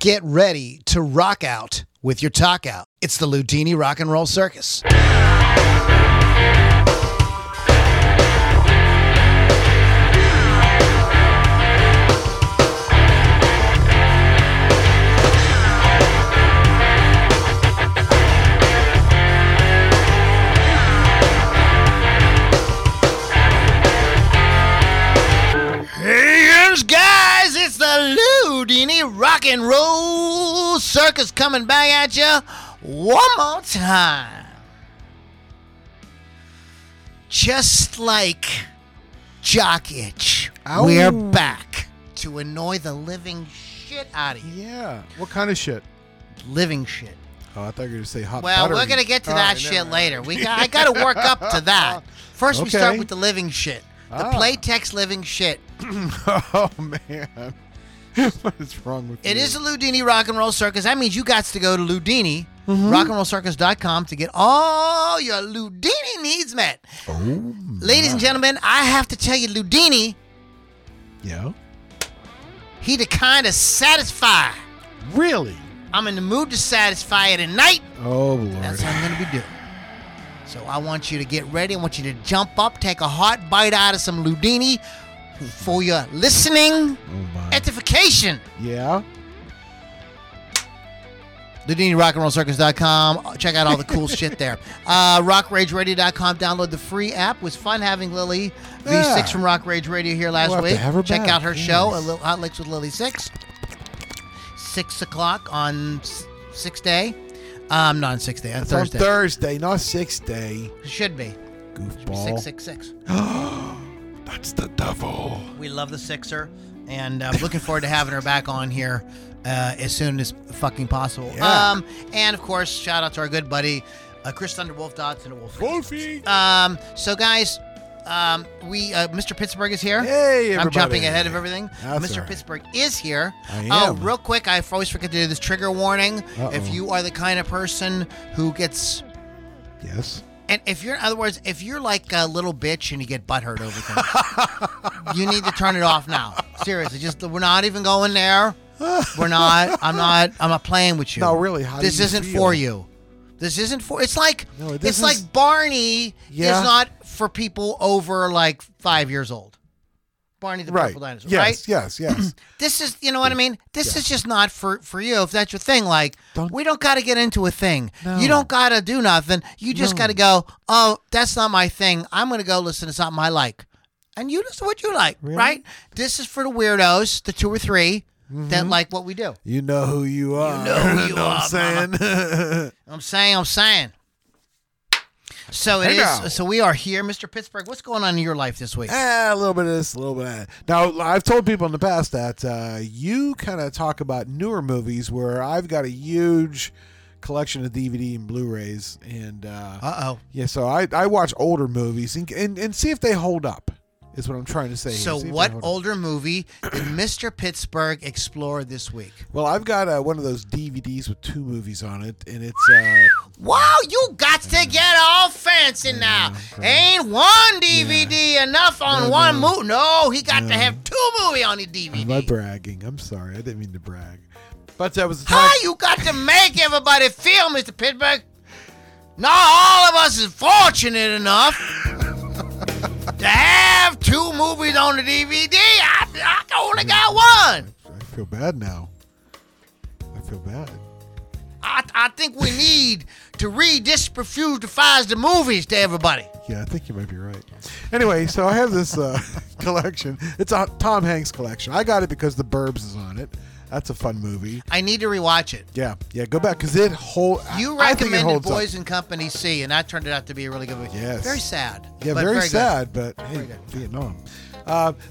Get ready to rock out with your talk out. It's the Loudini Rock and Roll Circus. Rock and Roll Circus coming back at you one more time. Just like Jock Itch, we're back to annoy the living shit out of you. Yeah. What kind of shit? Living shit. Oh, I thought you were going to say hot butter. Well, we're going to get to that shit later. I got to work up to that. First, we start with the living shit. The Playtex living shit. Oh, man. What is wrong with you? It is a Loudini Rock and Roll Circus. That means you got to go to Loudini, rockandrollcircus.com to get all your Loudini needs met. Oh, ladies and gentlemen, I have to tell you, Loudini, he the kind of satisfy. Really? I'm in the mood to satisfy it at night. Oh, Lord. That's what I'm going to be doing. So I want you to get ready. I want you to jump up, take a hard bite out of some Loudini for your listening edification. Yeah. LoudiniRockandRollCircus.com. Check out all the cool shit there. RockRageRadio.com. Download the free app. It was fun having Lily V6 from Rock Rage Radio here last week. Check out her show, Hot Licks with Lily Six. 6 o'clock on 6th day. Not on 6th day. On Thursday. On Thursday, not 6th day. Should be. Goofball. 666. That's the devil. We love the Sixer, and I'm looking forward to having her back on here as soon as fucking possible. Yeah. And, of course, shout out to our good buddy, Chris Thunderwolf Dotson of Wolfie. So, guys, we Mr. Pittsburgh is here. Hey, everybody. I'm jumping ahead of everything. That's Mr. Right. Pittsburgh is here. I am. Oh, real quick, I always forget to do this trigger warning. Uh-oh. If you are the kind of person who gets... Yes. And if you're, in other words, if you're like a little bitch and you get butthurt over things, you need to turn it off now. Seriously, just we're not even going there. We're not. I'm not playing with you. No, really. How this isn't feel? For you. This isn't for. It's like it's like Barney is not for people over like 5 years old. Barney the Purple Dinosaur. Yes, right? Yes. This is, you know what I mean? This is just not for you. If that's your thing, like, we don't got to get into a thing. No. You don't got to do nothing. You just got to go, oh, that's not my thing. I'm going to go listen to something I like. And you listen to what you like, right? This is for the weirdos, the 2 or 3 that like what we do. You know who you are. You know who you are, I'm saying? I'm saying. So it is. So we are here, Mr. Pittsburgh. What's going on in your life this week? A little bit of this, a little bit of that. Now, I've told people in the past that you kind of talk about newer movies, where I've got a huge collection of DVD and Blu-rays, and yeah. So I watch older movies and see if they hold up. Is what I'm trying to say. So what older movie did Mr. Pittsburgh explore this week? Well, I've got one of those DVDs with 2 movies on it, and it's... wow, you got to get all fancy now. Ain't one DVD enough on one movie. No, he got to have 2 movies on his DVD. Am I bragging? I'm sorry. I didn't mean to brag. But that was... How you got to make everybody feel, Mr. Pittsburgh? Not all of us is fortunate enough... to have 2 movies on the DVD, I only got one. I feel bad now. I feel bad. I think we need to redistribute the movies to everybody. Yeah, I think you might be right. Anyway, so I have this collection. It's a Tom Hanks collection. I got it because The Burbs is on it. That's a fun movie. I need to rewatch it. Yeah, go back because it holds. You recommended Boys and Company C, and that turned it out to be a really good movie. Yes, very sad. Yeah, very sad, good. But hey, Vietnam.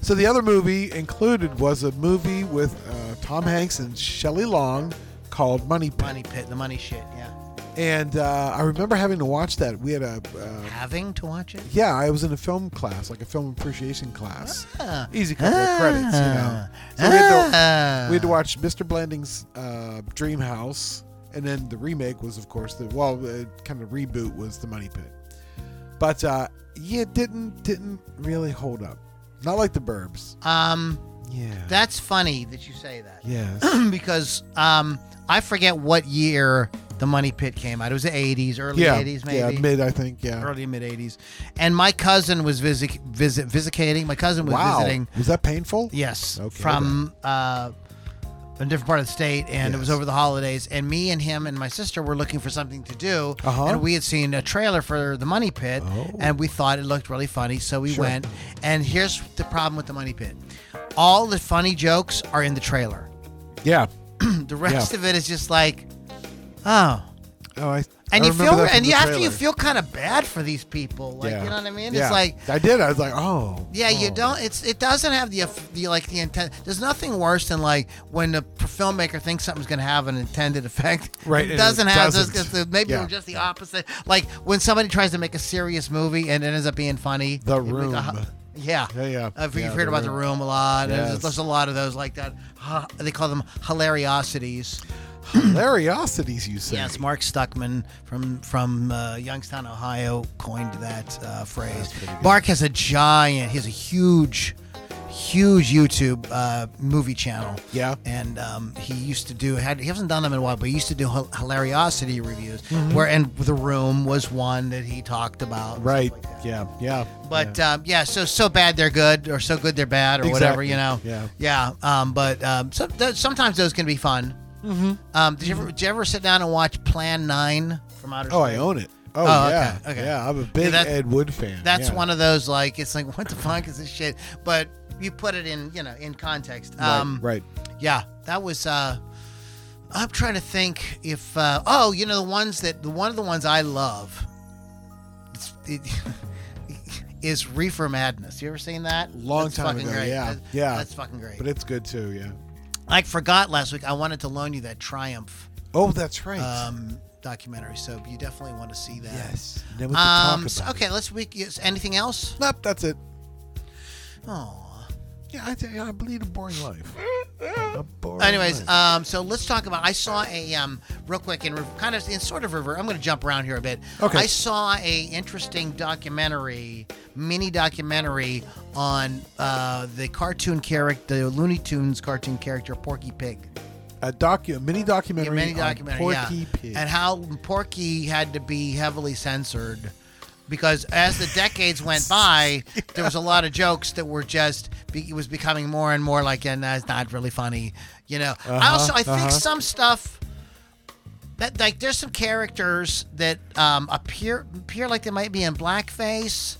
So the other movie included was a movie with Tom Hanks and Shelley Long called Money Pit. Money Pit, the money shit. Yeah. And I remember having to watch that. We had a... having to watch it? Yeah, I was in a film class, like a film appreciation class. Easy couple of credits, you know. So we had to watch Mr. Blanding's Dream House, and then the remake was, of course, kind of reboot was The Money Pit. But it didn't really hold up. Not like The Burbs. Yeah. That's funny that you say that. Yes. Because I forget what year The Money Pit came out. It was the 80s, early 80s maybe. Yeah, mid, I think, yeah. Early mid 80s. And my cousin was visiting. My cousin was visiting. Was that painful? Yes. Okay. From a different part of the state, and it was over the holidays, and me and him and my sister were looking for something to do, and we had seen a trailer for The Money Pit, and we thought it looked really funny, so we went. And here's the problem with The Money Pit. All the funny jokes are in the trailer. Yeah. The rest of it is just like, I remember, and after you feel kind of bad for these people, like you know what I mean? Yeah. It's like I did. I was like, you don't. It doesn't have the intent. There's nothing worse than like when the filmmaker thinks something's going to have an intended effect. Right. It doesn't have those. Maybe we're just the opposite. Like when somebody tries to make a serious movie and it ends up being funny. The Room. You've heard about The Room a lot. Yes. There's a lot of those like that. They call them hilariosities. Hilariosities, you say? Yes, Mark Stuckman from Youngstown, Ohio, coined that phrase. Mark has a huge YouTube movie channel. Yeah. And he hasn't done them in a while, but he used to do hilariosity reviews, and The Room was one that he talked about. Right. Like yeah. But so bad they're good, or so good they're bad, or whatever, you know. Yeah. Yeah. Sometimes those can be fun. Mm-hmm. Did you ever sit down and watch Plan 9 from Outer Space? Oh, I own it. Okay. Yeah, I'm a big Ed Wood fan. That's one of those like it's like what the fuck is this shit? But you put it in in context. Right. Yeah, that was. I'm trying to think if one of the ones I love. Is Reefer Madness. You ever seen that? Long time ago. Great. Yeah. That's fucking great. But it's good too. Yeah. I forgot last week. I wanted to loan you that Triumph. Oh, that's right. Documentary. So you definitely want to see that. Yes. Then we can talk about it. Anything else? Nope. That's it. Oh. Yeah. I lead a boring life. Anyways, so let's talk about. I saw a real quick and kind of in sort of river. I'm going to jump around here a bit. Okay. I saw a interesting mini documentary on the cartoon character, the Looney Tunes cartoon character Porky Pig. A mini documentary on Porky Pig, and how Porky had to be heavily censored. Because as the decades went by, there was a lot of jokes that were it was becoming more and more like, and that's not really funny, you know. I think some stuff that like there's some characters that appear like they might be in blackface,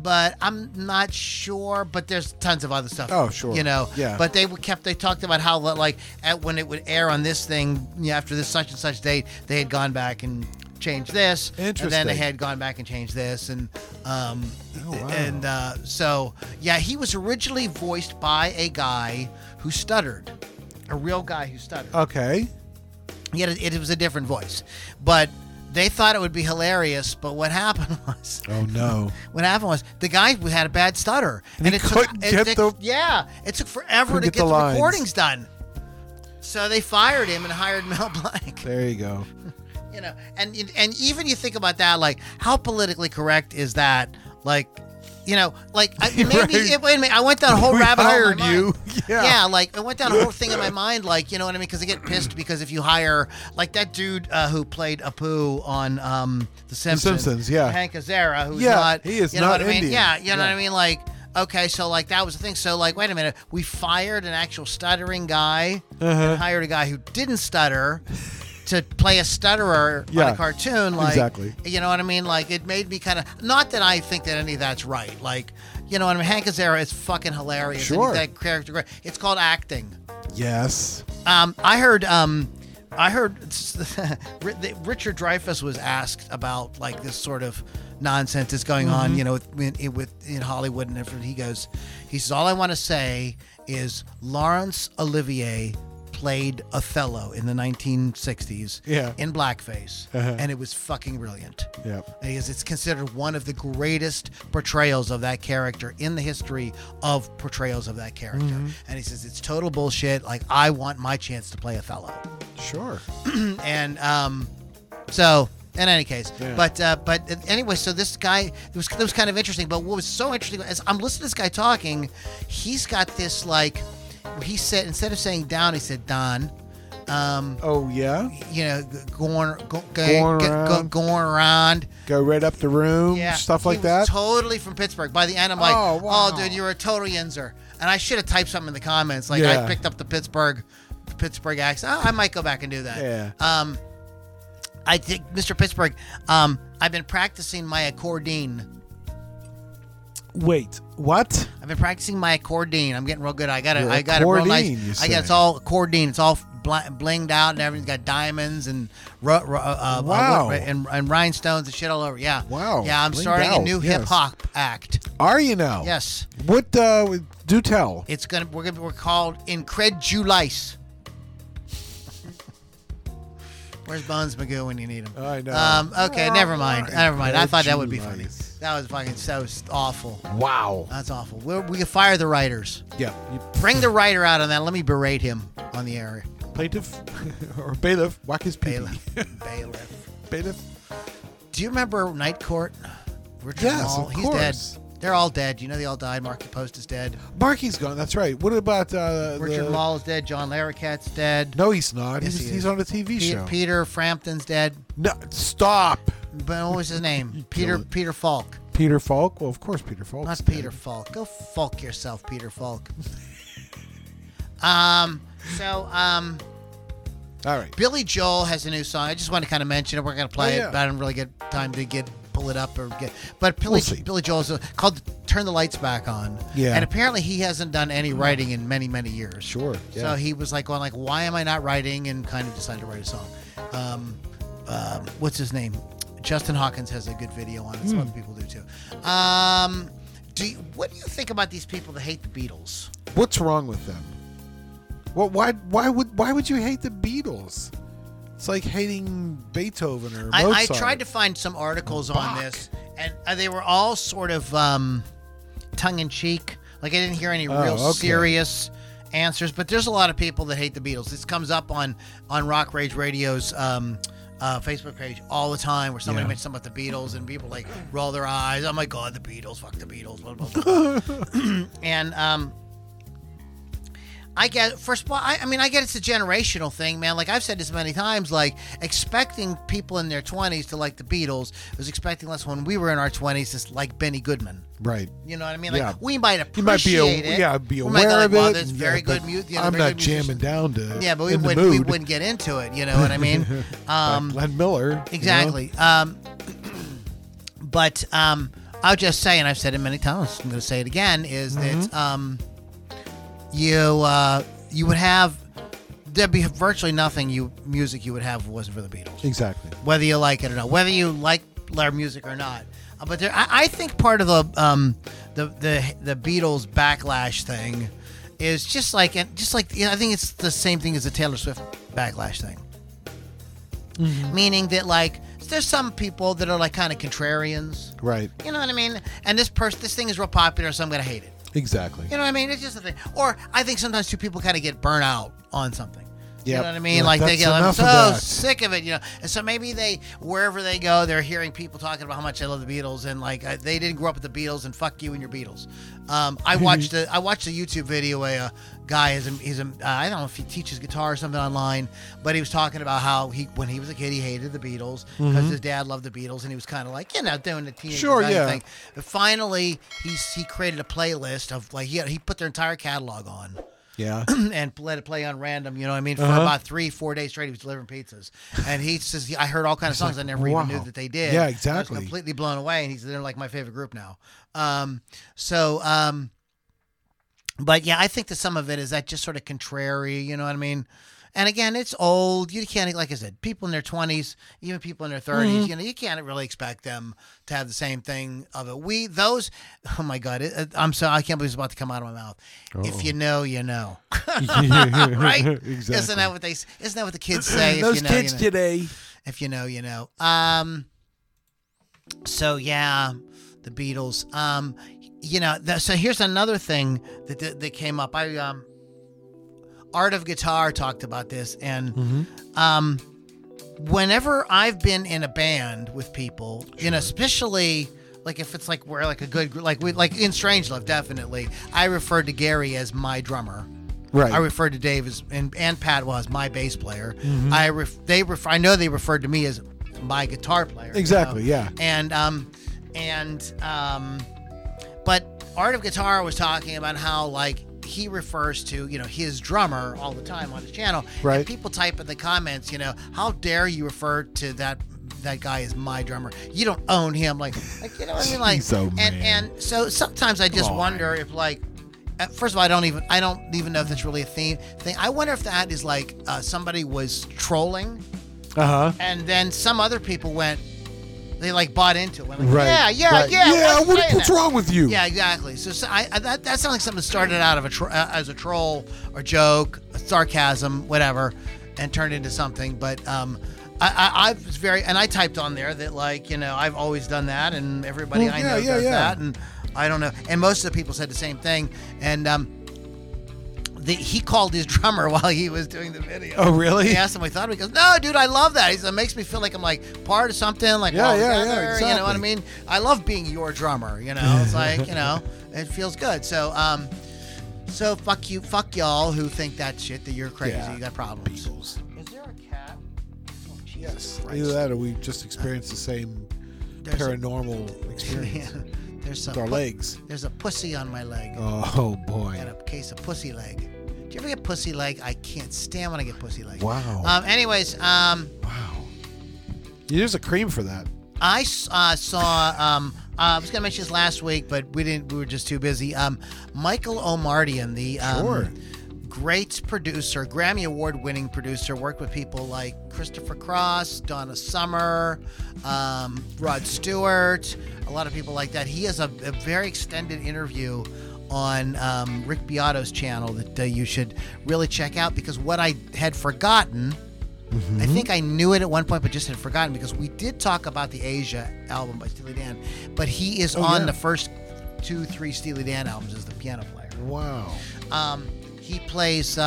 but I'm not sure. But there's tons of other stuff. Oh, sure. You know. Yeah. But they talked about how like when it would air on this thing after this such and such date, they had gone back and change this, and then they had gone back and changed this, and he was originally voiced by a guy who stuttered, a real guy who stuttered. Okay. Yet it was a different voice, but they thought it would be hilarious. But what happened was, the guy had a bad stutter, and it took forever to get the recordings done. So they fired him and hired Mel Blanc. There you go. You know, and even you think about that, like how politically correct is that? Like, you know, like I went down a whole rabbit hole in my mind. I went down a whole thing in my mind, like you know what I mean? Because I get pissed because if you hire like that dude who played Apu on The Simpsons, Hank Azaria, who's not Indian. Know what I mean? Like. Okay, so like that was the thing. So like, wait a minute, we fired an actual stuttering guy and hired a guy who didn't stutter to play a stutterer on a cartoon. Like, exactly. You know what I mean? Like it made me kind of, not that I think that any of that's right. Like, you know what I mean? Hank Azaria is fucking hilarious. Sure. That character, it's called acting. Yes. I heard Richard Dreyfuss was asked about like this sort of nonsense that's going on, you know, in Hollywood and everything. He says, all I want to say is Laurence Olivier played Othello in the 1960s in blackface, and it was fucking brilliant. Yeah, because it's considered one of the greatest portrayals of that character in the history of portrayals of that character. And he says it's total bullshit. Like I want my chance to play Othello. Sure. And so. In any case, but anyway, so this guy it was kind of interesting. But what was so interesting is I'm listening to this guy talking. He's got this like he said, instead of saying down, he said Don. Oh, yeah? You know, going around. Go right up the room, yeah, stuff like that? Totally from Pittsburgh. By the end, I'm like, oh, wow. Oh dude, you're a total yinzer. And I should have typed something in the comments. Like, yeah. I picked up the Pittsburgh accent. I might go back and do that. Yeah. I think, Mr. Pittsburgh, I've been practicing my accordion. Wait, what? I've been practicing my accordion. I'm getting real good. I got it real nice. I got it's all accordion. It's all blinged out, and everything's got diamonds and wow, and rhinestones and shit all over. Yeah, wow. Yeah, I'm blinged starting out. A new hip hop act. Are you now? Yes. What? Do tell. It's gonna. We're called Incredulice. Where's Bones McGoo when you need him? I know. Okay, never mind. Never mind. I thought that would be funny. That was fucking so awful. Wow. That's awful. We can fire the writers. Yeah. You bring the writer out on that. Let me berate him on the air. Plaintiff or bailiff, whack his pee. Bailiff. Do you remember Night Court? Richard Mall? Yes, of course. He's dead. They're all dead. You know they all died. Markie Post is dead. Markie's gone. That's right. What about Richard Mall is dead. John Larroquette's dead. No, he's not. Yes, he's on a TV show. Peter Frampton's dead. No, stop. But what was his name? Peter Falk. Peter Falk. Well, of course, Peter Falk. That's Peter Falk. Go Falk yourself, Peter Falk. All right. Billy Joel has a new song. I just want to kind of mention it. We're going to play it, but I didn't really get time to pull it up or get, but Billy Joel's called "Turn the Lights Back On." Yeah, and apparently he hasn't done any writing in many, many years. Sure. Yeah. So he was like going like, "Why am I not writing?" and kind of decided to write a song. What's his name? Justin Hawkins has a good video on it. Some other people do too. What do you think about these people that hate the Beatles? What's wrong with them? Well, why would you hate the Beatles? It's like hating Beethoven or Mozart. I tried to find some articles on this, and they were all sort of tongue-in-cheek. Like, I didn't hear any serious answers, but there's a lot of people that hate the Beatles. This comes up on Rock Rage Radio's Facebook page all the time, where somebody mentions something about the Beatles, and people, like, roll their eyes. Oh, my God, the Beatles. Fuck the Beatles. Blah, blah, blah. And... I get, first of all, I get it's a generational thing, man. Like, I've said this many times, like, expecting people in their 20s to like the Beatles was expecting us when we were in our 20s to like Benny Goodman. Right. You know what I mean? Like, we might appreciate it. Yeah, be aware of it. Well, there's very good music. You know, I'm not jamming down to Yeah, but we wouldn't get into it. You know what I mean? Like Glenn Miller. Exactly. You know? But I'll just say, and I've said it many times, I'm going to say it again, is that... You would have, there'd be virtually nothing music you would have if it wasn't for the Beatles. Exactly. Whether you like it or not, whether you like their music or not, but there, I think part of the Beatles backlash thing is just like I think it's the same thing as the Taylor Swift backlash thing, meaning that like. There's some people that are like kind of contrarians, right? You know what I mean? And this thing is real popular, so I'm gonna hate it. Exactly. You know what I mean? It's just a thing. Or I think sometimes two people kind of get burnt out on something. You know what I mean? Like they get, I'm so sick of it, you know. And so maybe wherever they go, they're hearing people talking about how much they love the Beatles, and like they didn't grow up with the Beatles, and fuck you and your Beatles. I watched a YouTube video where a guy is I don't know if he teaches guitar or something online, but he was talking about how when he was a kid he hated the Beatles because his dad loved the Beatles, and he was kind of like doing the teenage thing. But finally he created a playlist of like he put their entire catalog on. Yeah, and let it play on random. You know what I mean? For about 3-4 days straight, he was delivering pizzas, and he says, "I heard all kinds of songs I never even knew that they did." Yeah, exactly. I was completely blown away, and they're like my favorite group now. But yeah, I think that some of it is that just sort of contrary. You know what I mean? And again, it's old. You can't, like I said, people in their 20s, even people in their 30s, you know, you can't really expect them to have the same thing of it. Oh my God, I can't believe it's about to come out of my mouth. Uh-oh. If you know, you know. Right? Exactly. Isn't that what the kids say? Those kids today. If you know, you know. So yeah, the Beatles. You know, so here's another thing that came up. Art of Guitar talked about this, and whenever I've been in a band with people, you know, especially like if it's like we're like a good group, like in Strangelove, definitely, I referred to Gary as my drummer. Right. I referred to Dave as and Pat was my bass player. Mm-hmm. I know they referred to me as my guitar player. Exactly. You know? Yeah. But Art of Guitar was talking about how like he refers to, you know, his drummer all the time on his channel. Right. And people type in the comments, you know, how dare you refer to that guy is my drummer. You don't own him. Like you know what I mean? Like, so, and so sometimes I just wonder if like, first of all, I don't even know if that's really a thing. I wonder if that is like somebody was trolling, and then some other people went, they like bought into it. Like, right. Yeah. What's wrong with you? Yeah, exactly. So that sounds like something that started out of as a troll or joke, sarcasm, whatever, and turned into something. But I was and I typed on there that like, you know, I've always done that, and everybody I know does that, and I don't know. And most of the people said the same thing. And he called his drummer while he was doing the video. Oh, really? He asked him what he thought. He goes, "No, dude, I love that. It makes me feel like I'm like part of something. Like, all together. Exactly. You know what I mean? I love being your drummer. You know, it's like, you know, it feels good." So, so fuck you, fuck y'all who think that shit, that you're crazy, you got problems. Beatles. Is there a cat? Oh, Jesus Christ. Either that or we just experienced the same paranormal experience. Yeah. There's a pussy on my leg. Oh boy. And a case of pussy leg. Do you ever get pussy leg? I can't stand when I get pussy leg. Wow. Wow. There's a cream for that. I saw. I was gonna mention this last week, but we didn't. We were just too busy. Michael Omartian, the great producer, Grammy Award-winning producer, worked with people like Christopher Cross, Donna Summer, Rod Stewart, a lot of people like that. He has a very extended interview on Rick Beato's channel that you should really check out, because what I had forgotten, I think I knew it at one point but just had forgotten, because we did talk about the Asia album by Steely Dan, but he is the first 2-3 Steely Dan albums as the piano player. Wow. He plays.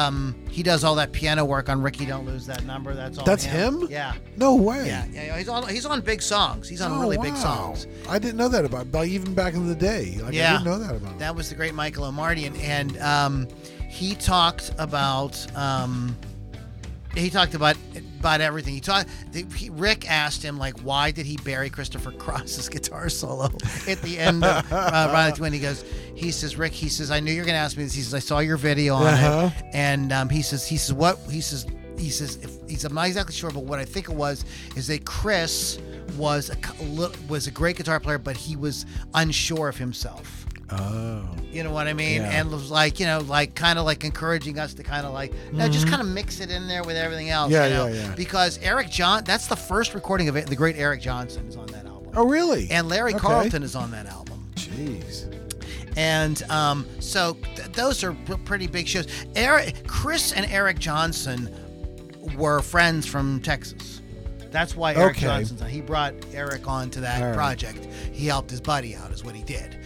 He does all that piano work on "Ricky Don't Lose That Number." That's all. That's him? Yeah. No way. Yeah. He's on big songs. He's on big songs. I didn't know that about even back in the day. I didn't know that about him. That was the great Michael Omartian, and he talked about. He talked about everything. Rick asked him, like, why did he bury Christopher Cross's guitar solo at the end of when he says, Rick, I knew you were going to ask me this. He says, I saw your video on it. And he says, I'm not exactly sure, but what I think it was is that Chris was a great guitar player, but he was unsure of himself. Oh. You know what I mean? Yeah. And was like, you know, like kind of like encouraging us to kind of like, just kind of mix it in there with everything else. Yeah, you know? Yeah. Because Eric Johnson, that's the first recording of it. The great Eric Johnson is on that album. Oh, really? And Larry Carlton is on that album. Jeez. And so those are pretty big shows. Chris and Eric Johnson were friends from Texas. That's why Eric Johnson's on. He brought Eric on to that project. He helped his buddy out, is what he did.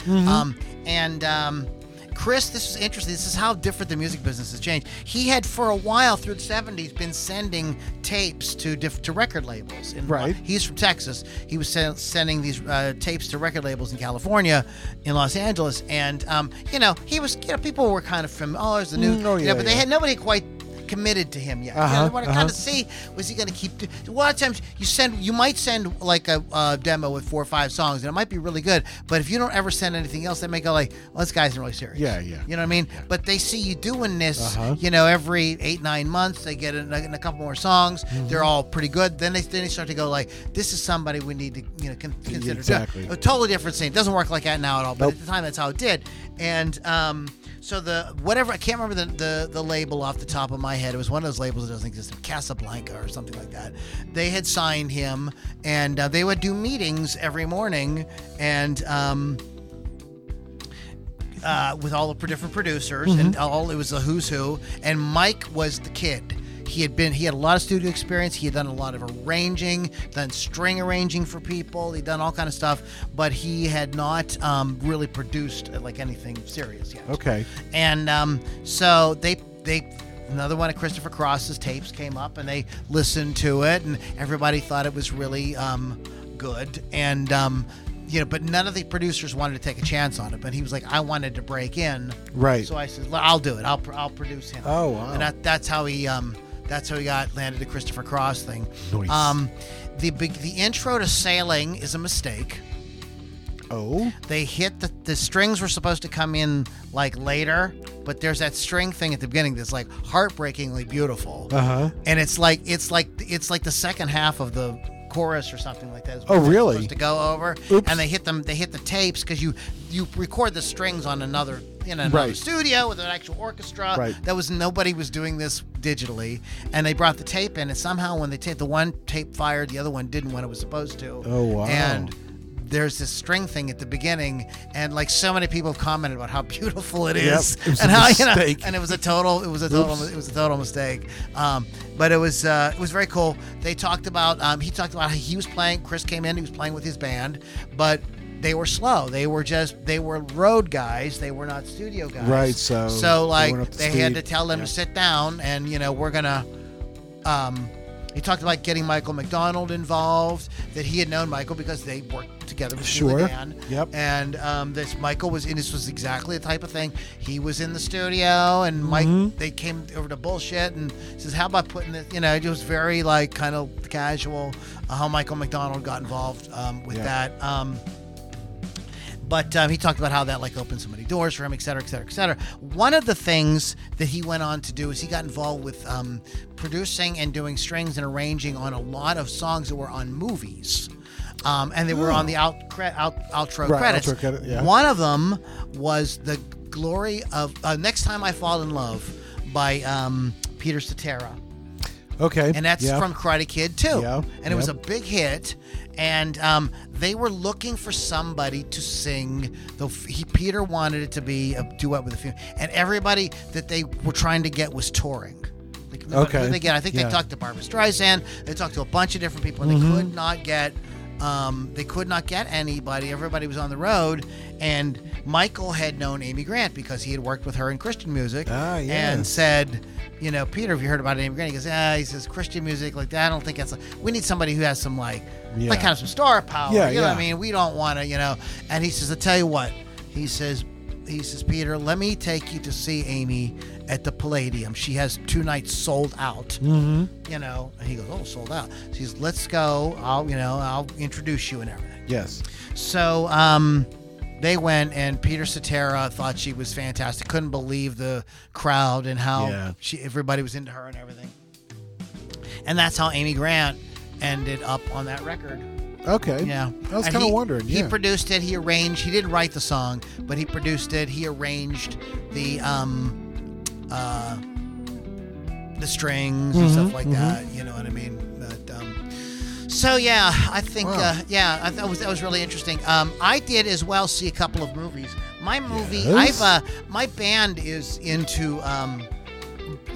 Chris, this is interesting. This is how different the music business has changed. He had, for a while through the 70s, been sending tapes to record labels. He's from Texas. He was sending these tapes to record labels in California, in Los Angeles, and people were kind of from there's the new, but they had nobody quite committed to him yet. You know, what I kind of see was he going to keep. A lot of times you might send like a demo with 4 or 5 songs, and it might be really good. But if you don't ever send anything else, they may go like, "Well, this guy isn't really serious." Yeah. You know what I mean? Yeah. But they see you doing this, every 8-9 months. They get in a couple more songs. They're all pretty good. Then they start to go like, "This is somebody we need to consider." Exactly. A totally different scene. It doesn't work like that now at all. But at the time, that's how it did. And so I can't remember the label off the top of my head. It was one of those labels that doesn't exist, Casablanca or something like that. They had signed him, and they would do meetings every morning, and with all the different producers, and it was a who's who. And Mike was the kid. He had a lot of studio experience. He had done a lot of arranging, done string arranging for people. He'd done all kind of stuff, but he had not really produced like anything serious yet. Okay. And so they another one of Christopher Cross's tapes came up, and they listened to it, and everybody thought it was really good. And but none of the producers wanted to take a chance on it. But he was like, I wanted to break in. Right. So I said, I'll do it. I'll produce him. Oh, wow. And that's how he landed the Christopher Cross thing. Nice. The intro to Sailing is a mistake. Oh. They hit the strings were supposed to come in like later, but there's that string thing at the beginning that's like heartbreakingly beautiful. Uh-huh. And it's like the second half of the chorus or something like that. Oh, really? Supposed to go over. Oops. And they hit the tapes because you record the strings on another right. studio with an actual orchestra. Right. Nobody was doing this digitally, and they brought the tape in, and somehow when they taped, the one tape fired, the other one didn't when it was supposed to. Oh, wow. And there's this string thing at the beginning, and like so many people have commented about how beautiful it is, yep, and how mistake. And it was a total mistake. But it was very cool. They talked about how he was playing. Chris came in, he was playing with his band, but they were slow. They were road guys. They were not studio guys. Right. So like they had to tell them to sit down, and we're gonna. He talked about getting Michael McDonald involved, that he had known Michael because they worked together with Steely Dan. Yep. And this was exactly the type of thing. He was in the studio, and Mike, they came over to bullshit and says, how about putting this, it was very like kind of casual how Michael McDonald got involved with that. But he talked about how that like opened so many doors for him, et cetera, et cetera, et cetera. One of the things that he went on to do is he got involved with producing and doing strings and arranging on a lot of songs that were on movies. And they were on the outro credits. Outro credit, yeah. One of them was The Glory of Next Time I Fall in Love by Peter Cetera. Okay. And that's from Karate Kid too. Yeah. And it was a big hit. And they were looking for somebody to sing. Peter wanted it to be a duet with a female. And everybody that they were trying to get was touring. Like, okay. I think they talked to Barbra Streisand. They talked to a bunch of different people, and they could not get. They could not get anybody. Everybody was on the road, and Michael had known Amy Grant because he had worked with her in Christian music, and said, Peter, have you heard about Amy Grant? He goes, Christian music like that. I don't think that's we need somebody who has some like kind of some star power. Yeah, you know what I mean? We don't want to, And he says, I tell you what, he says, Peter, let me take you to see Amy at the Palladium. She has 2 nights sold out, and he goes, oh, sold out. So he says, let's go. I'll introduce you and everything. Yes. So they went, and Peter Cetera thought she was fantastic. Couldn't believe the crowd and how everybody was into her and everything. And that's how Amy Grant ended up on that record. Okay. Yeah. I was kind of wondering. He produced it. He arranged. He didn't write the song, but he produced it. He arranged the strings and stuff like that. You know what I mean? But, I think that was really interesting. I did as well see a couple of movies. My movie, my band is into.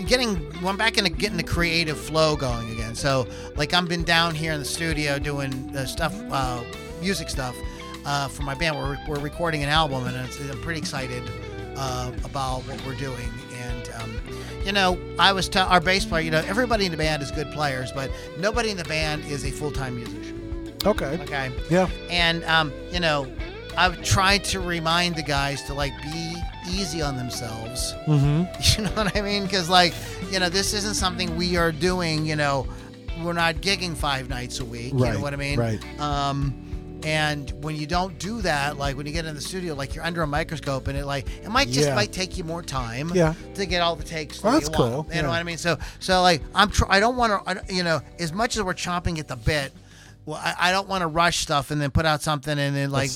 Getting the creative flow going again. So like I've been down here in the studio doing music stuff for my band. We're recording an album, and I'm pretty excited about what we're doing. And our bass player. Everybody in the band is good players, but nobody in the band is a full-time musician. Okay. Okay. Yeah. And I've tried to remind the guys to be easy on themselves. Mm-hmm. You know what I mean? Because this isn't something we are doing. We're not gigging 5 nights a week. Right. You know what I mean? Right. And when you don't do that, when you get in the studio, you're under a microscope, and it might take you more time to get all the takes. Well, that's cool. You know what I mean? So I don't want to. As much as we're chomping at the bit. Well, I don't want to rush stuff and then put out something and then I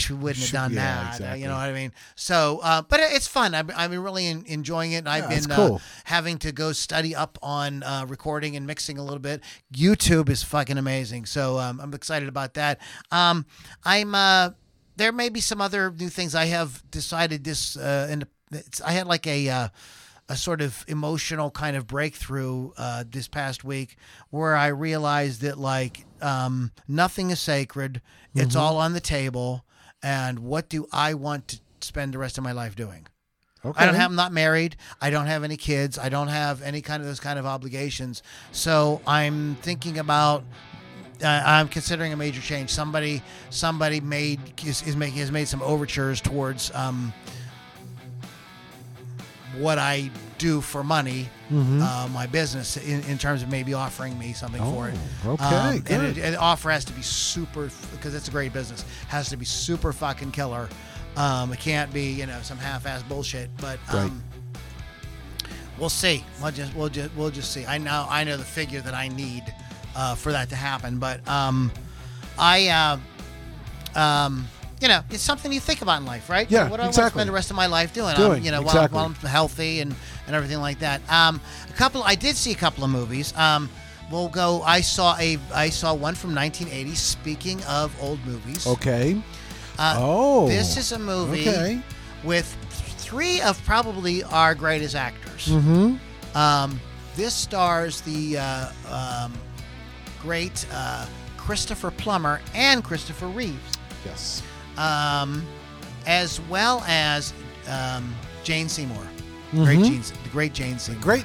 wish we wouldn't have done that. Exactly. You know what I mean? So, but it's fun. I've been really enjoying it. And I've been having to go study up on recording and mixing a little bit. YouTube is fucking amazing. So I'm excited about that. There may be some other new things I have decided this. I had a sort of emotional kind of breakthrough this past week where I realized that nothing is sacred. It's all on the table. And what do I want to spend the rest of my life doing? Okay. I'm not married. I don't have any kids. I don't have any kind of those kind of obligations. So I'm thinking about I'm considering a major change. Somebody has made some overtures towards what I do for money, my business, in terms of maybe offering me something for it. Okay, good. And the offer has to be super, because it's a great business, has to be super fucking killer. It can't be, some half-assed bullshit, but we'll see. We'll just see. I know the figure that I need for that to happen, but it's something you think about in life, right? Yeah, what do I want to spend the rest of my life doing? While I'm healthy and everything like that. I did see a couple of movies. I saw one from 1980. Speaking of old movies, okay. This is a movie with three of probably our greatest actors. Mm-hmm. This stars the great Christopher Plummer and Christopher Reeves. Yes. As well as Jane Seymour. Mm-hmm. The great Jane Seymour.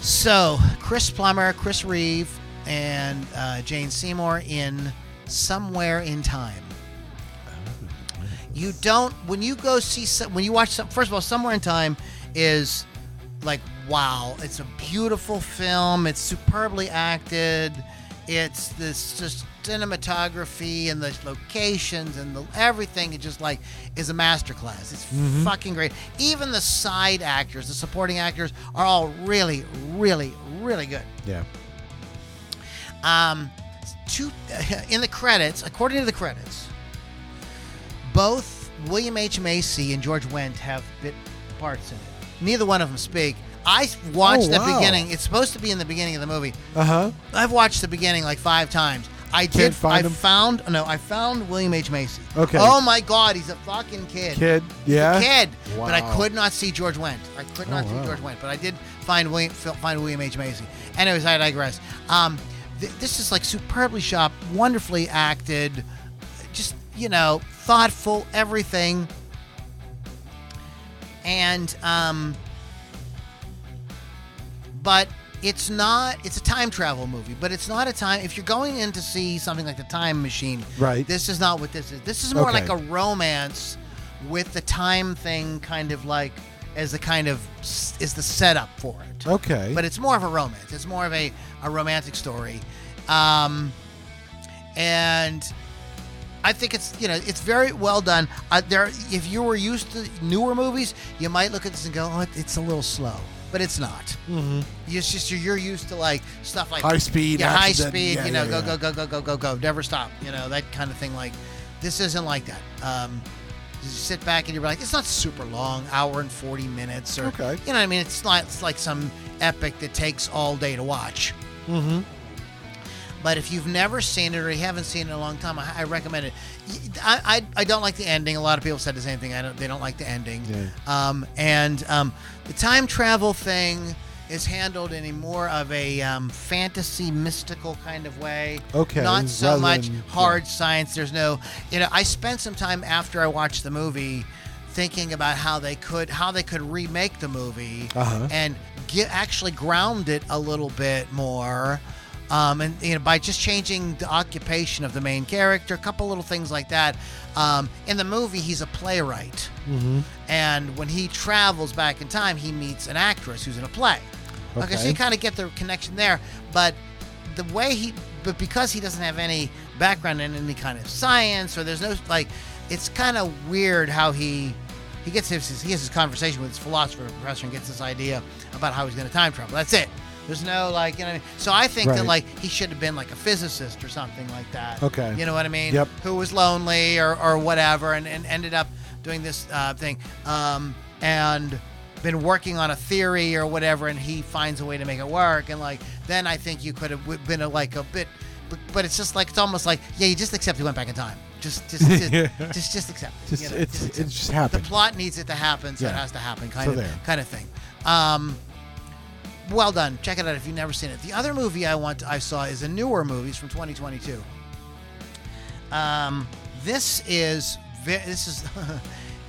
So, Chris Plummer, Chris Reeve, and Jane Seymour in Somewhere in Time. You don't, when you watch, first of all, Somewhere in Time is like, wow, it's a beautiful film. It's superbly acted. It's this just cinematography and the locations and everything. It just is a masterclass. It's fucking great. Even the side actors, the supporting actors, are all really, really, really good. Yeah. According to the credits, both William H. Macy and George Wendt have bit parts in it. Neither one of them speak. I watched the beginning. It's supposed to be in the beginning of the movie. I've watched the beginning 5 times. I found William H. Macy. Okay. Oh my God, he's a fucking kid. Wow. But I could not see George Wendt. But I did find William H. Macy. Anyways, I digress. This is superbly shot, wonderfully acted, just thoughtful, everything, and but it's not. It's a time travel movie, but it's not a time. If you're going in to see something like The Time Machine, right? This is not what this is. This is more like a romance with the time thing, is the setup for it. Okay. But it's more of a romance. It's more of a romantic story, and I think it's it's very well done. If you were used to newer movies, you might look at this and go, oh, it's a little slow. But it's not. Mm-hmm. It's just you're used to stuff like high speed. Go, never stop. That kind of thing. This isn't like that. You sit back and you're like, it's not super long, hour and 40 minutes, or you know what I mean. It's not some epic that takes all day to watch. Mm-hmm. But if you've never seen it or you haven't seen it in a long time, I recommend it. I don't like the ending. A lot of people said the same thing. They don't like the ending. Yeah. The time travel thing is handled in a more of a fantasy, mystical kind of way. Okay. Not so much hard science. There's no, I spent some time after I watched the movie thinking about how they could remake the movie and actually ground it a little bit more. By just changing the occupation of the main character, a couple little things like that. In the movie, he's a playwright. Mm-hmm. And when he travels back in time, he meets an actress who's in a play. Okay, so you kind of get the connection there. But because he doesn't have any background in any kind of science, or there's no, it's kind of weird how he has his conversation with his philosopher professor and gets this idea about how he's going to time travel. That's it. There's no So I think that he should have been a physicist or something like that. Okay. You know what I mean? Yep. Who was lonely or whatever and ended up doing this thing and been working on a theory or whatever, and he finds a way to make it work. And then I think you could have been a bit, but it's just it's almost you just accept he went back in time. Just accept it. It just happened. The plot needs it to happen, so it has to happen. Kind of thing. Well done. Check it out if you've never seen it. The other movie I saw is a newer movie. It's from 2022. This is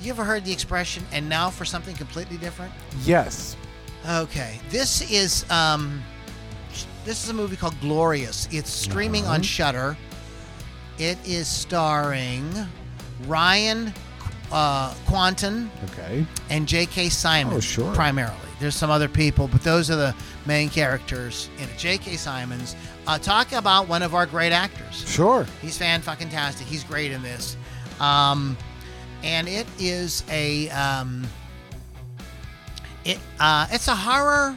you ever heard the expression, and now for something completely different? Yes. Okay. This is This is a movie called Glorious. It's streaming on Shudder. It is starring Ryan Quanten and J.K. Simon primarily. There's some other people, but those are the main characters in it. J.K. Simons. Talk about one of our great actors. Sure. He's fan-fucking-tastic. He's great in this. And it is a... It's a horror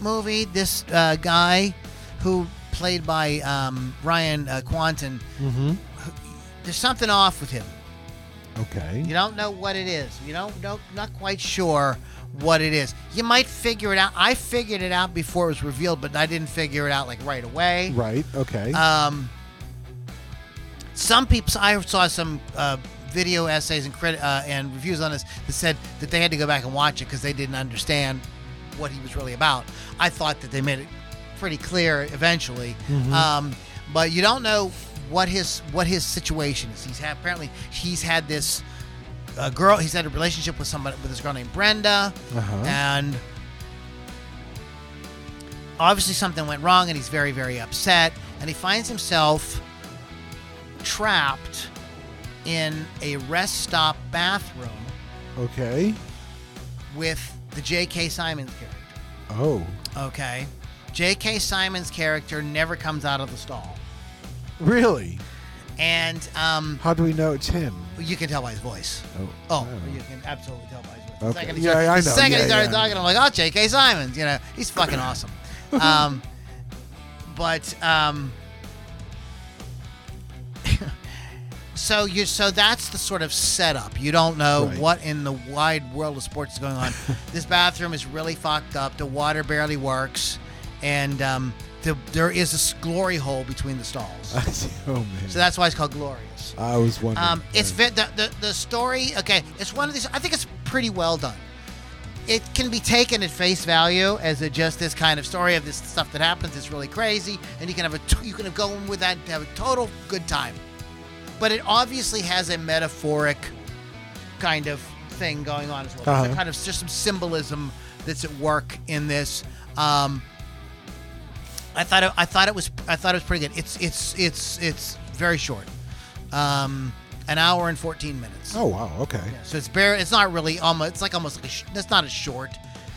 movie. This guy who played by Ryan Quanten, there's something off with him. Okay. You don't know what it is. You don't not quite sure what it is. You might figure it out. I figured it out before it was revealed, but I didn't figure it out like right away. Right. Okay. Some people, I saw some video essays and reviews on this that said that they had to go back and watch it because they didn't understand what he was really about. I thought that they made it pretty clear eventually, but you don't know what his situation is. He's had this girl. He's had a relationship with somebody, with this girl named Brenda, and obviously something went wrong, and he's very, very upset, and he finds himself trapped in a rest stop bathroom. Okay. With the J.K. Simons character. Oh. Okay. J.K. Simons character never comes out of the stall. Really? And how do we know it's him? You can tell by his voice. Oh, you can absolutely tell by his voice. Okay. The second he started talking, I'm like, oh, J.K. Simons, you know, he's fucking awesome. So that's the sort of setup. You don't know what in the wide world of sports is going on. This bathroom is really fucked up. The water barely works, and there is a glory hole between the stalls. Oh man! So that's why it's called Glorious. I was wondering. It's the story. Okay, it's one of these. I think it's pretty well done. It can be taken at face value as just this kind of story of this stuff that happens. It's really crazy, and you can go in with that and have a total good time. But it obviously has a metaphoric kind of thing going on as well. There's a kind of just some symbolism that's at work in this. I thought it was pretty good. It's very short, an hour and 14 minutes. Oh wow, okay. Yeah, so it's bare. It's not really almost. It's like almost like it's not a short.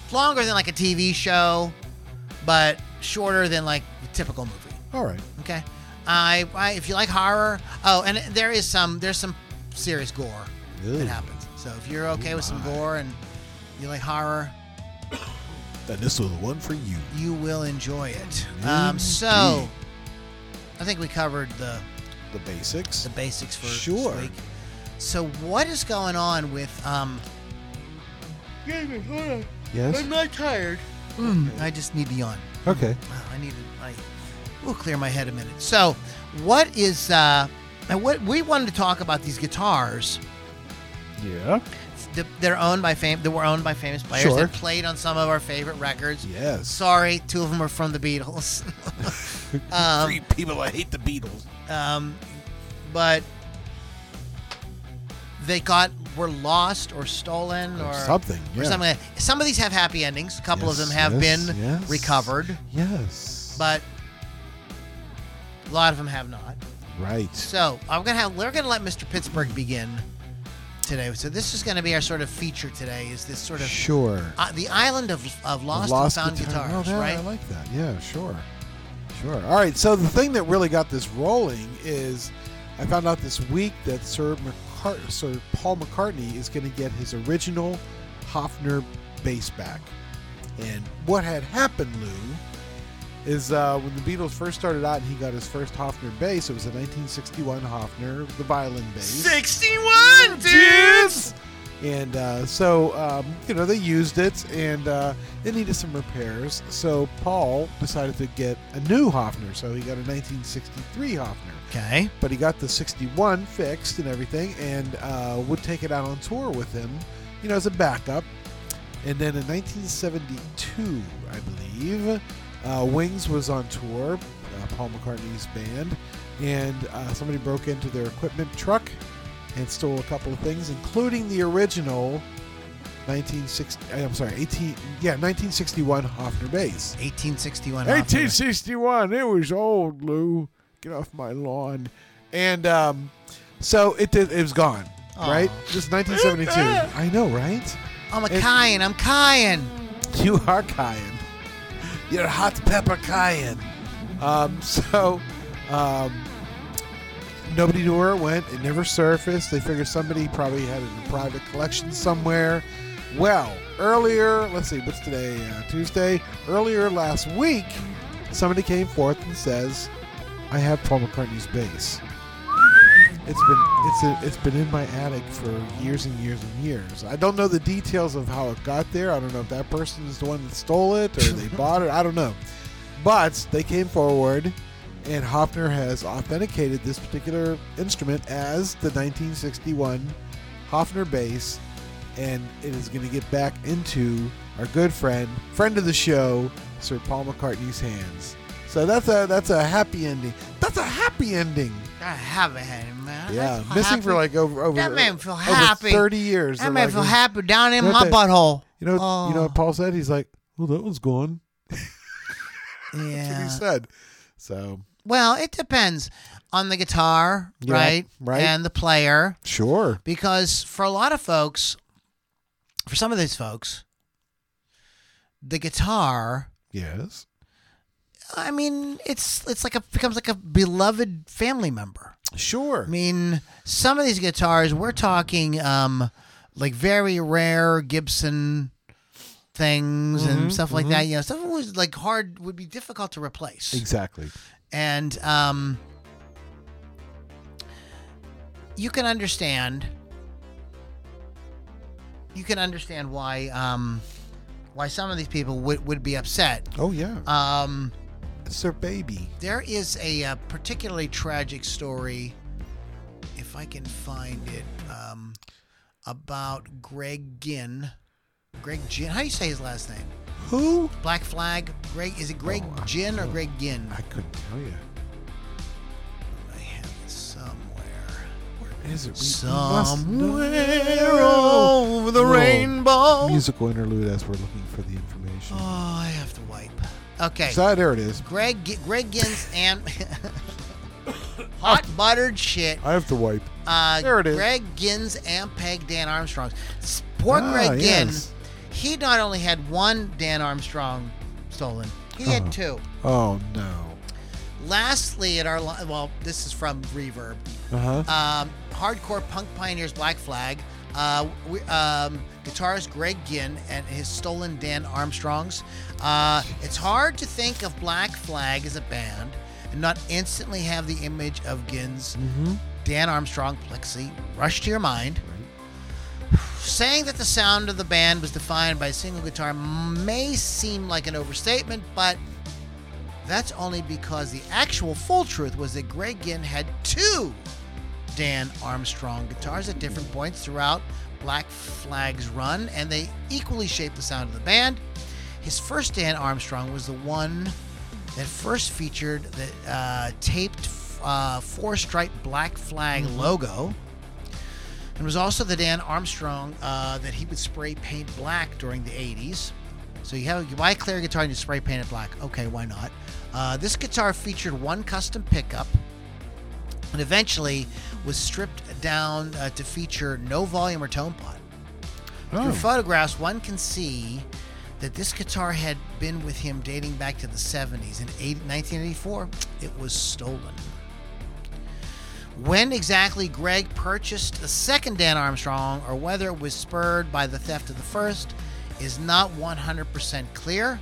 It's longer than like a TV show, but shorter than like a typical movie. All right. Okay. If you like horror, and there's some serious gore that happens. So if you're okay with some gore and you like horror, then this was the one for you. You will enjoy it. So I think we covered the basics. The basics for this week. So what is going on with Yes. I'm not tired. Okay. I just need to yawn. Okay. We'll clear my head a minute. So, what is what we wanted to talk about these guitars? Yeah, they were owned by famous players. Sure. They played on some of our favorite records. Yes. Sorry, two of them are from the Beatles. Three people, I hate the Beatles. But they were lost or stolen or something. Yeah. Or something. Some of these have happy endings. A couple of them have been recovered. Yes, but a lot of them have not. Right. So we're gonna let Mr. Pittsburgh begin today. So this is gonna be our sort of feature today. Is this sort of the island of lost and found guitars? Oh, yeah, right. I like that. Yeah. Sure. All right. So the thing that really got this rolling is I found out this week that Sir Paul McCartney is gonna get his original Hofner bass back. And what had happened, Lou, is when the Beatles first started out and he got his first Hofner bass, it was a 1961 Hofner, the violin bass. 61, dudes! And so they used it, and it needed some repairs, so Paul decided to get a new Hofner, so he got a 1963 Hofner. Okay. But he got the 61 fixed and everything, and would take it out on tour with him, as a backup. And then in 1972, I believe, Wings was on tour, Paul McCartney's band, and somebody broke into their equipment truck and stole a couple of things, including the original 1961 Hofner bass. 1861 Hofner. 1861. It was old, Lou. Get off my lawn. And so it was gone, right? Just 1972. I know, right? I'm cayenne. You are cayenne. You're hot pepper cayenne. Nobody knew where it went. It never surfaced. They figured somebody probably had it in a private collection somewhere. Well, earlier, let's see, what's today? Tuesday. Earlier last week, somebody came forth and says, "I have Paul McCartney's bass. It's been in my attic for years and years and years." I don't know the details of how it got there. I don't know if that person is the one that stole it or they bought it. I don't know. But they came forward. And Hofner has authenticated this particular instrument as the 1961 Hofner bass, and it is going to get back into our good friend of the show, Sir Paul McCartney's hands. So that's a happy ending. That's a happy ending. I have a happy, man. Yeah, missing happy. For like over that made me feel happy. Over 30 years. That made me feel happy down in my butthole. You know what Paul said? He's like, "Well, that one's gone." Yeah, that's what he said. So. Well, it depends on the guitar, yeah, right? And the player. Sure. Because for a lot of folks, for some of these folks, the guitar. Yes. I mean, becomes like a beloved family member. Sure. I mean, some of these guitars, we're talking like very rare Gibson things, mm-hmm, and stuff like that. You know, stuff was like would be difficult to replace. Exactly. And you can understand. You can understand why some of these people would be upset. Oh yeah. It's their baby. There is a particularly tragic story, if I can find it, about Greg Ginn. How do you say his last name? Who? Black Flag. Greg. Is it Greg Ginn or Greg Ginn? I couldn't tell you. I have it somewhere. Where is it? Somewhere over the rainbow. Musical interlude as we're looking for the information. Oh, I have to wipe. Okay. So there it is. Greg Ginn's and hot buttered shit. I have to wipe. There it is. Greg Ginn's Ampeg Dan Armstrong's. Poor Greg Ginn. Yes. He not only had one Dan Armstrong stolen, he had two. Oh, no. Lastly, this is from Reverb. Hardcore punk pioneers Black Flag. Guitarist Greg Ginn and his stolen Dan Armstrongs. It's hard to think of Black Flag as a band and not instantly have the image of Ginn's Dan Armstrong Plexi rush to your mind. Saying that the sound of the band was defined by a single guitar may seem like an overstatement, but that's only because the actual full truth was that Greg Ginn had two Dan Armstrong guitars at different points throughout Black Flag's run, and they equally shaped the sound of the band. His first Dan Armstrong was the one that first featured the taped four-stripe Black Flag logo. And was also the Dan Armstrong that he would spray paint black during the 80s. So you buy a clear guitar and you spray paint it black. Okay, why not? This guitar featured one custom pickup and eventually was stripped down to feature no volume or tone pot. Oh. Through photographs, one can see that this guitar had been with him dating back to the 70s. In 1984, it was stolen. When exactly Greg purchased the second Dan Armstrong, or whether it was spurred by the theft of the first, is not 100% clear.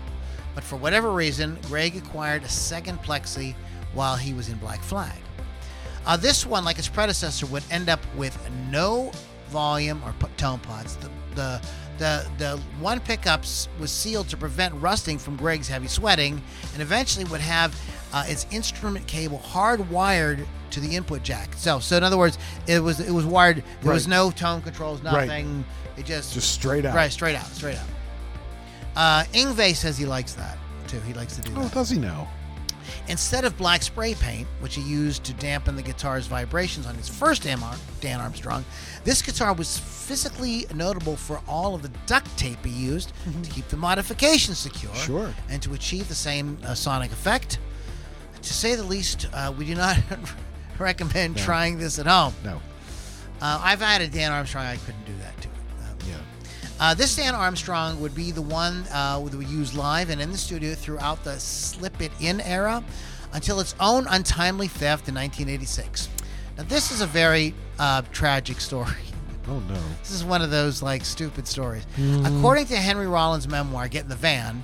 But for whatever reason, Greg acquired a second Plexi while he was in Black Flag. This one, like its predecessor, would end up with no volume or tone pots. The one pickup was sealed to prevent rusting from Greg's heavy sweating, and eventually would have its instrument cable hardwired to the input jack. So in other words, it was wired. There was no tone controls, nothing. Right. It just straight out. Right, straight out. Yngwie says he likes that too. He likes to do that. Oh, does he now? Instead of black spray paint, which he used to dampen the guitar's vibrations on his first Dan Armstrong, this guitar was physically notable for all of the duct tape he used to keep the modifications secure and to achieve the same sonic effect. To say the least, we do not recommend trying this at home. No. I've had a Dan Armstrong. I couldn't do that to it. This Dan Armstrong would be the one that we use live and in the studio throughout the Slip It In era until its own untimely theft in 1986. Now, this is a very tragic story. Oh, no. This is one of those, like, stupid stories. According to Henry Rollins' memoir, Get in the Van,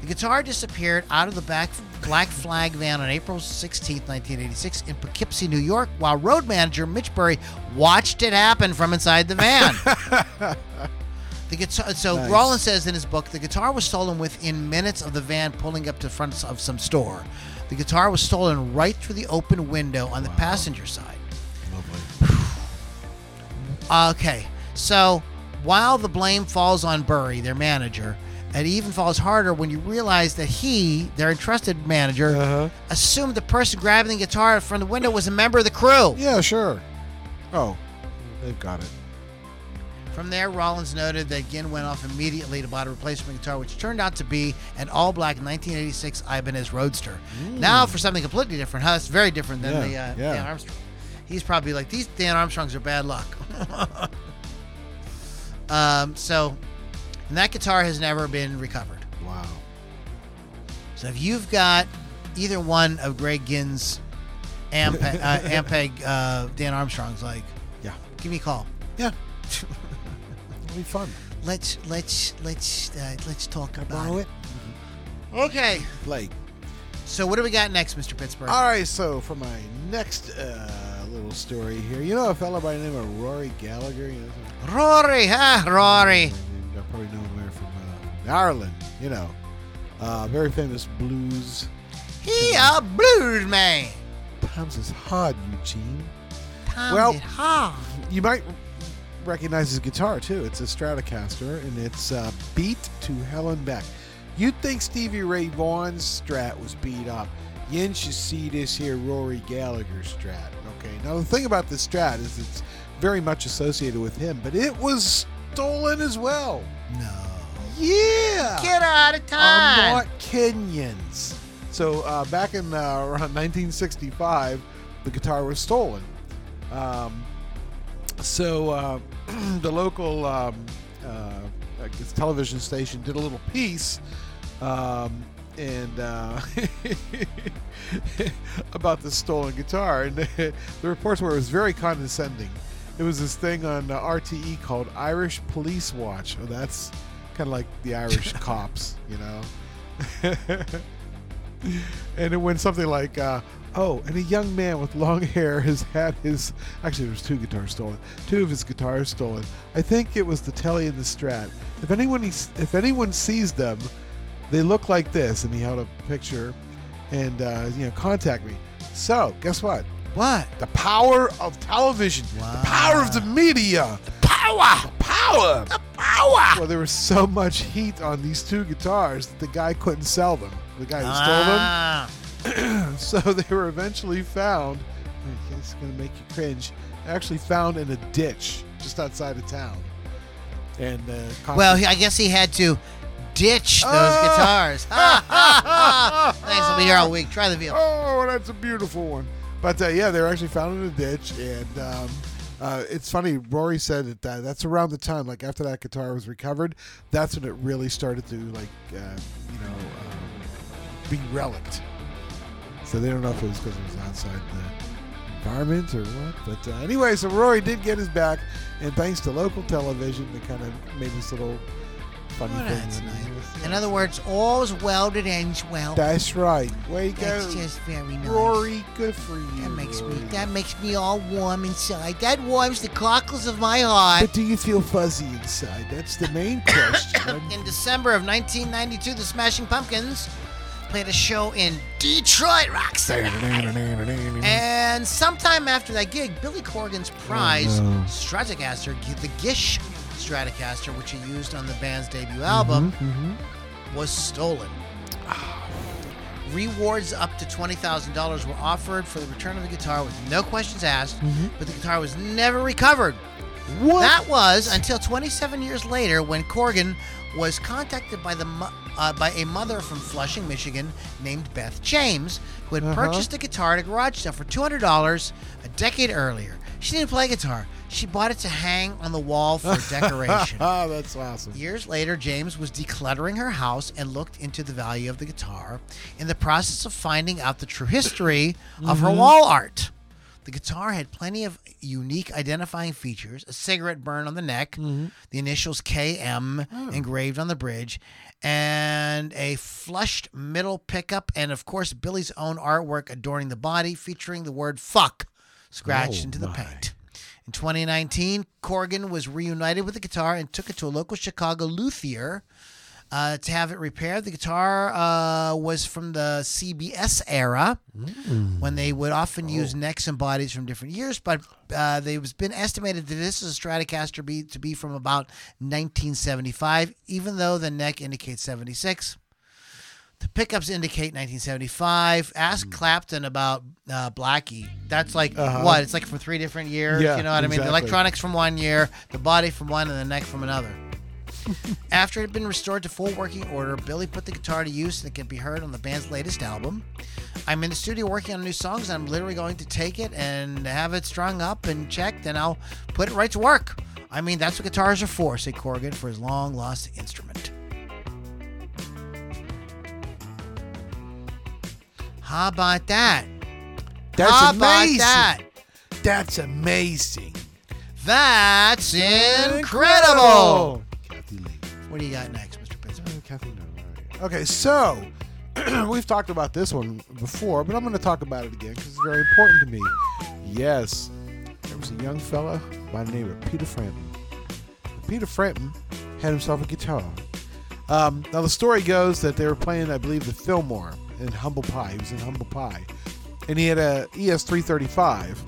the guitar disappeared out of the Black Flag van on April 16, 1986 in Poughkeepsie, New York, while road manager Mitch Berry watched it happen from inside the van. The guitar, Rollins says in his book, the guitar was stolen within minutes of the van pulling up to front of some store. The guitar was stolen right through the open window on the passenger side. Lovely. Okay, so while the blame falls on Burry, their manager, it even falls harder when you realize that he, their entrusted manager, assumed the person grabbing the guitar from the window was a member of the crew. Yeah, sure. Oh, they've got it. From there, Rollins noted that Ginn went off immediately to buy a replacement guitar, which turned out to be an all-black 1986 Ibanez Roadster. Now for something completely different. Huh? It's very different than the Dan Armstrong. He's probably like, these Dan Armstrongs are bad luck. And that guitar has never been recovered. Wow. So if you've got either one of Greg Ginn's Ampeg Dan Armstrongs, like, give me a call. Yeah. It'll be fun. Let's talk about it. Okay. Like, so what do we got next, Mr. Pittsburgh? All right. So for my next little story here, you know a fellow by the name of Rory Gallagher. You know, Rory. I probably know him from Ireland. You know, very famous blues. He a blues man. Times is hard, Eugene. You might recognize his guitar too. It's a Stratocaster, and it's beat to hell and back. You'd think Stevie Ray Vaughan's Strat was beat up. You should see this here Rory Gallagher Strat. Okay, now the thing about the Strat is it's very much associated with him, but it was stolen as well. No. Yeah. Get out of time. I'm not Kenyans. So back in around 1965, the guitar was stolen. The local I guess television station did a little piece about the stolen guitar, and the reports were it was very condescending. It was this thing on RTE called Irish Police Watch. Oh, that's kind of like the Irish cops, you know. And it went something like, and a young man with long hair has had his... Actually, there was two of his guitars stolen. I think it was the Telly and the Strat. If anyone sees them, they look like this. And he held a picture and, contact me. So, guess what? What? The power of television. Wow. The power of the media. The power. The power. The power. Well, there was so much heat on these two guitars that the guy couldn't sell them. The guy who stole them. So they were eventually found. It's going to make you cringe. Actually found in a ditch just outside of town. And I guess he had to ditch those guitars. Thanks, I'll be here all week. Try the veal. Oh, that's a beautiful one. But they were actually found in a ditch. And it's funny. Rory said that that's around the time, like after that guitar was recovered, that's when it really started to be relicked. So they don't know if it was because it was outside the environment or what. But anyway, so Rory did get his back, and thanks to local television, they kind of made this little funny thing. That's nice. In other words, all's well that ends well. That's right. Way to go. That's just very nice. Rory, good for you. That makes me all warm inside. That warms the cockles of my heart. But do you feel fuzzy inside? That's the main question. In December of 1992, the Smashing Pumpkins played a show in Detroit, Roxanne. And sometime after that gig, Billy Corgan's prize Stratocaster, the Gish Stratocaster, which he used on the band's debut album, was stolen. Rewards up to $20,000 were offered for the return of the guitar with no questions asked, but the guitar was never recovered. What? That was until 27 years later when Corgan was contacted by a mother from Flushing, Michigan named Beth James, who had purchased a guitar at a garage sale for $200 a decade earlier. She didn't play guitar. She bought it to hang on the wall for decoration. Oh, that's awesome. Years later, James was decluttering her house and looked into the value of the guitar in the process of finding out the true history of her wall art. The guitar had plenty of unique identifying features, a cigarette burn on the neck, the initials KM engraved on the bridge, and a flushed middle pickup, and, of course, Billy's own artwork adorning the body featuring the word fuck scratched into the paint. In 2019, Corgan was reunited with the guitar and took it to a local Chicago luthier to have it repaired. The guitar was from the CBS era when they would often use necks and bodies from different years, but it was been estimated that this is a Stratocaster to be from about 1975, even though the neck indicates 76. The pickups indicate 1975. Ask Clapton about Blackie. That's like what? It's like from three different years. Yeah, you know what I mean? The electronics from one year, the body from one, and the neck from another. After it had been restored to full working order, Billy put the guitar to use and it can be heard on the band's latest album. I'm in the studio working on new songs, and I'm literally going to take it and have it strung up and checked, and I'll put it right to work. I mean, that's what guitars are for, said Corgan for his long-lost instrument. How about that? That's amazing. That's incredible. Kathy Lee. What do you got next, Mr. Pittsburgh? Kathy, no. Okay, so we've talked about this one before, but I'm going to talk about it again because it's very important to me. Yes, there was a young fella by the name of Peter Frampton. Peter Frampton had himself a guitar. Now, the story goes that they were playing, I believe, the Fillmore. In Humble Pie. He was in Humble Pie. And he had a ES-335.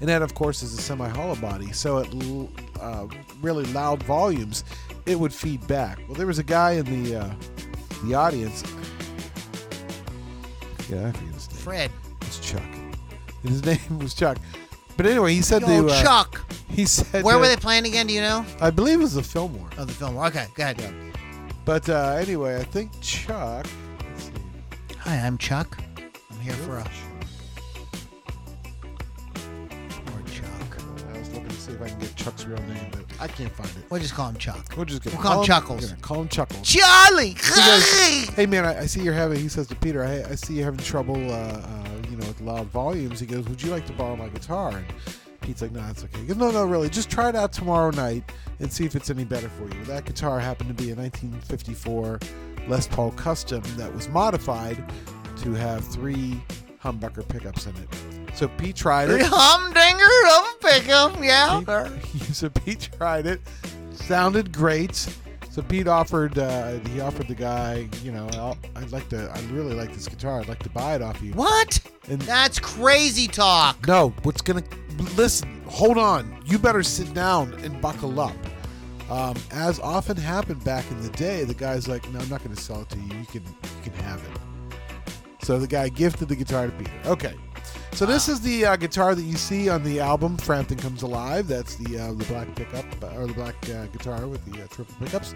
And that, of course, is a semi-hollow body. So at really loud volumes, it would feed back. Well, there was a guy in the audience. Yeah, I forget his name. Fred. It's Chuck. His name was Chuck. But anyway, he said... Yo, Chuck! He said... Where were they playing again, do you know? I believe it was the Fillmore. Oh, the Fillmore. Okay, go ahead. Yeah. But anyway, I think Chuck... Hi, I'm Chuck. I'm here for a... Poor Chuck. I was looking to see if I can get Chuck's real name, but I can't find it. We'll just call him Chuck. We'll call him Chuckles. Call him Chuckles. Charlie! He goes, hey, man, I see you're having... He says to Peter, I see you're having trouble, with loud volumes. He goes, would you like to borrow my guitar? And Pete's like, no, that's okay. He goes, no, really. Just try it out tomorrow night and see if it's any better for you. That guitar happened to be a 1954... Les Paul Custom that was modified to have three humbucker pickups in it. So Pete tried it. Humdinger of a pickup, yeah. So Pete tried it. Sounded great. So Pete offered. He offered the guy, I really like this guitar. I'd like to buy it off you. What? And that's crazy talk. No. Listen? Hold on. You better sit down and buckle up. As often happened back in the day, the guy's like, no, I'm not going to sell it to you. You can have it. So the guy gifted the guitar to Peter. Okay. So this is the guitar that you see on the album, Frampton Comes Alive. That's the black pickup, or the black guitar with the triple pickups.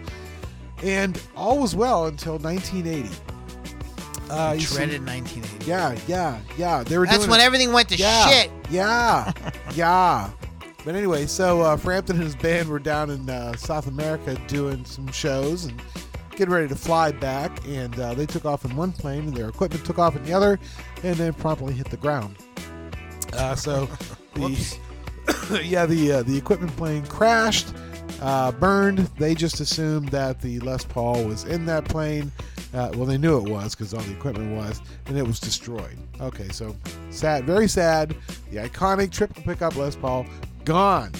And all was well until 1980. Dreaded 1980. Yeah. That's when everything went to shit. Yeah. But anyway, so Frampton and his band were down in South America doing some shows and getting ready to fly back. And they took off in one plane, and their equipment took off in the other, and then promptly hit the ground. The equipment plane crashed, burned. They just assumed that the Les Paul was in that plane. They knew it was because all the equipment was, and it was destroyed. Okay, so sad, very sad. The iconic triple pickup Les Paul. Gone.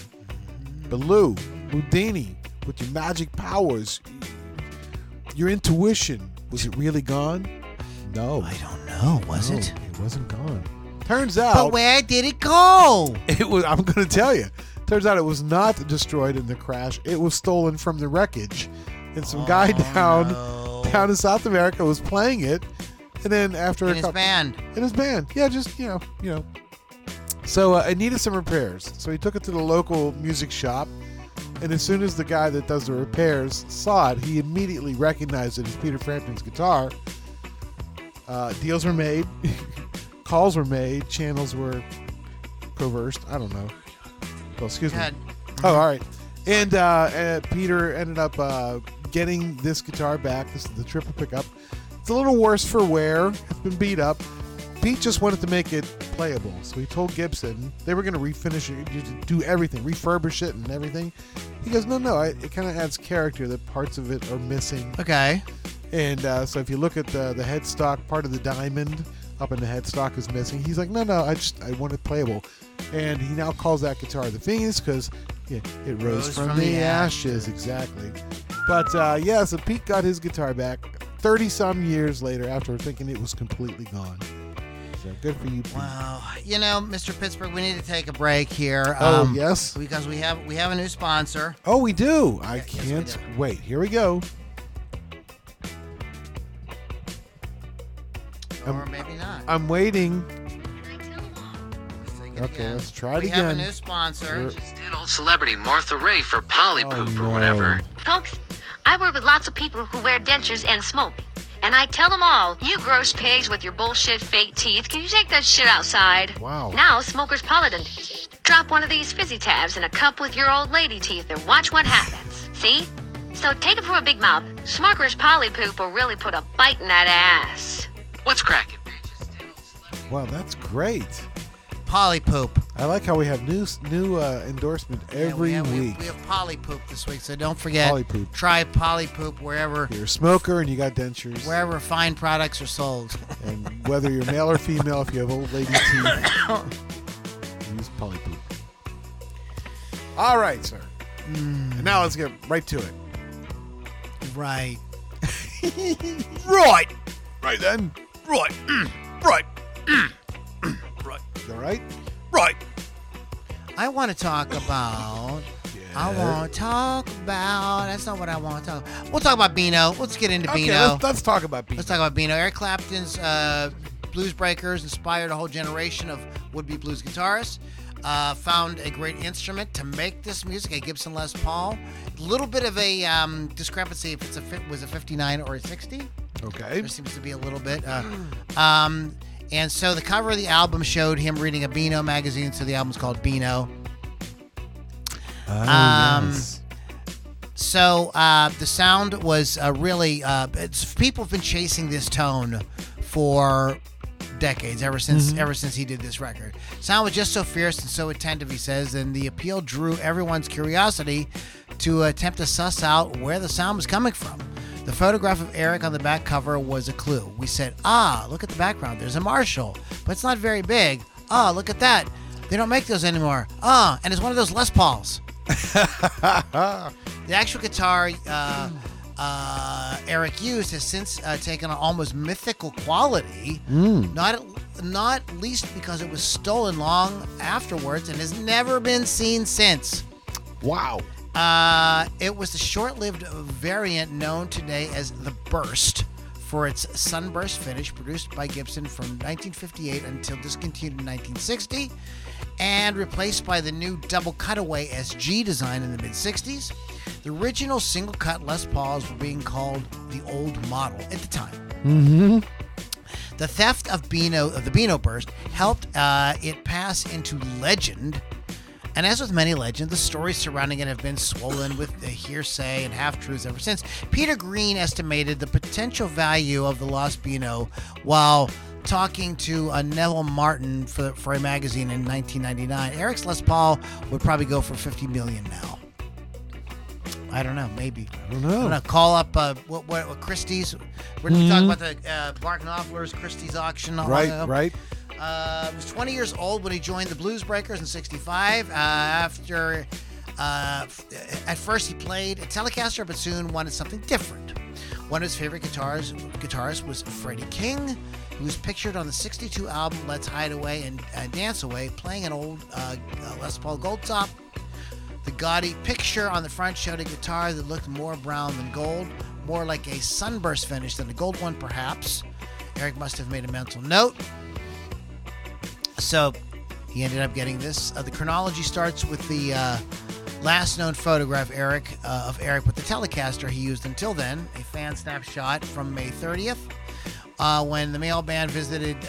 Baloo, Loudini, with your magic powers, your intuition, was it really gone? No. I don't know, was it? It wasn't gone. Turns out... But where did it go? I'm going to tell you. Turns out it was not destroyed in the crash. It was stolen from the wreckage. And some guy down in South America was playing it. And then after in his band. In his band. Yeah, just, you know. So it needed some repairs. So he took it to the local music shop. And as soon as the guy that does the repairs saw it, he immediately recognized it as Peter Frampton's guitar. Deals were made. Calls were made. Channels were coerced. I don't know. Well, excuse me. Oh, all right. And Peter ended up getting this guitar back. This is the triple pickup. It's a little worse for wear. It's been beat up. Pete just wanted to make it playable. So he told Gibson they were going to refinish it, do everything, refurbish it and everything. He goes, no, it kind of adds character that parts of it are missing. Okay. And so if you look at the headstock, part of the diamond up in the headstock is missing. He's like, no, I want it playable. And he now calls that guitar the Phoenix because it rose from the ashes. Exactly. But so Pete got his guitar back 30-some years later after thinking it was completely gone. So good for you, Pete. Wow. Mr. Pittsburgh, we need to take a break here. Oh, yes? Because we have a new sponsor. Oh, we do. I can't wait. Here we go. Or maybe not. I'm waiting. Okay, let's try it again. We have a new sponsor. Just did old celebrity Martha Ray for Polypoop or whatever. Folks, I work with lots of people who wear dentures and smoke. And I tell them all, you gross pigs with your bullshit fake teeth, can you take that shit outside? Wow. Now, smokers polydent. Drop one of these fizzy tabs in a cup with your old lady teeth and watch what happens. See? So take it from a big mouth. Smokers Polypoop will really put a bite in that ass. What's cracking? Wow, that's great. Polypoop. I like how we have new endorsement every week. We have Polypoop this week, so don't forget. Polypoop. Try Polypoop wherever. You're a smoker and you got dentures. Wherever fine products are sold. And whether you're male or female, if you have old lady teeth, use Polypoop. All right, sir. And now let's get right to it. Right. Right. Right then. Right. Right. All right? Right. I want to talk about... That's not what I want to talk about. We'll talk about Beano. Let's get into Beano. Okay, let's talk about Beano. Eric Clapton's Blues Breakers inspired a whole generation of would-be blues guitarists. Found a great instrument to make this music, a Gibson Les Paul. A little bit of a discrepancy if it was a 59 or a 60. Okay. There seems to be a little bit. And so the cover of the album showed him reading a Beano magazine, so the album's called Beano. Yes. So the sound was really... people have been chasing this tone for decades, ever since he did this record. Sound was just so fierce and so attentive, he says, and the appeal drew everyone's curiosity to attempt to suss out where the sound was coming from. The photograph of Eric on the back cover was a clue. We said, look at the background. There's a Marshall, but it's not very big. Ah, look at that. They don't make those anymore. Ah, and it's one of those Les Pauls. The actual guitar Eric used has since taken an almost mythical quality, not least because it was stolen long afterwards and has never been seen since. Wow. It was the short-lived variant known today as the Burst for its sunburst finish, produced by Gibson from 1958 until discontinued in 1960 and replaced by the new double cutaway SG design in the mid-60s. The original single-cut Les Pauls were being called the old model at the time. Mm-hmm. The theft of the Beano Burst helped it pass into legend. And as with many legends, the stories surrounding it have been swollen with the hearsay and half-truths ever since. Peter Green estimated the potential value of the lost Beano while talking to Neville Martin for a magazine in 1999. Eric's Les Paul would probably go for $50 million now. I don't know. Maybe. I don't know. I'm going to call up what Christie's. We're talking about the Barton Offler's Christie's auction. Right. He was 20 years old when he joined the Blues Breakers in 65. At first he played a Telecaster, but soon wanted something different. One of his favorite guitarists was Freddie King, who was pictured on the 62 album Let's Hide Away and Dance Away, playing an old Les Paul Goldtop. The gaudy picture on the front showed a guitar that looked more brown than gold, more like a sunburst finish than a gold one perhaps. Eric must have made a mental note. So he ended up getting this. The chronology starts with the last known photograph of Eric with the Telecaster he used until then, a fan snapshot from May 30th. When the male band visited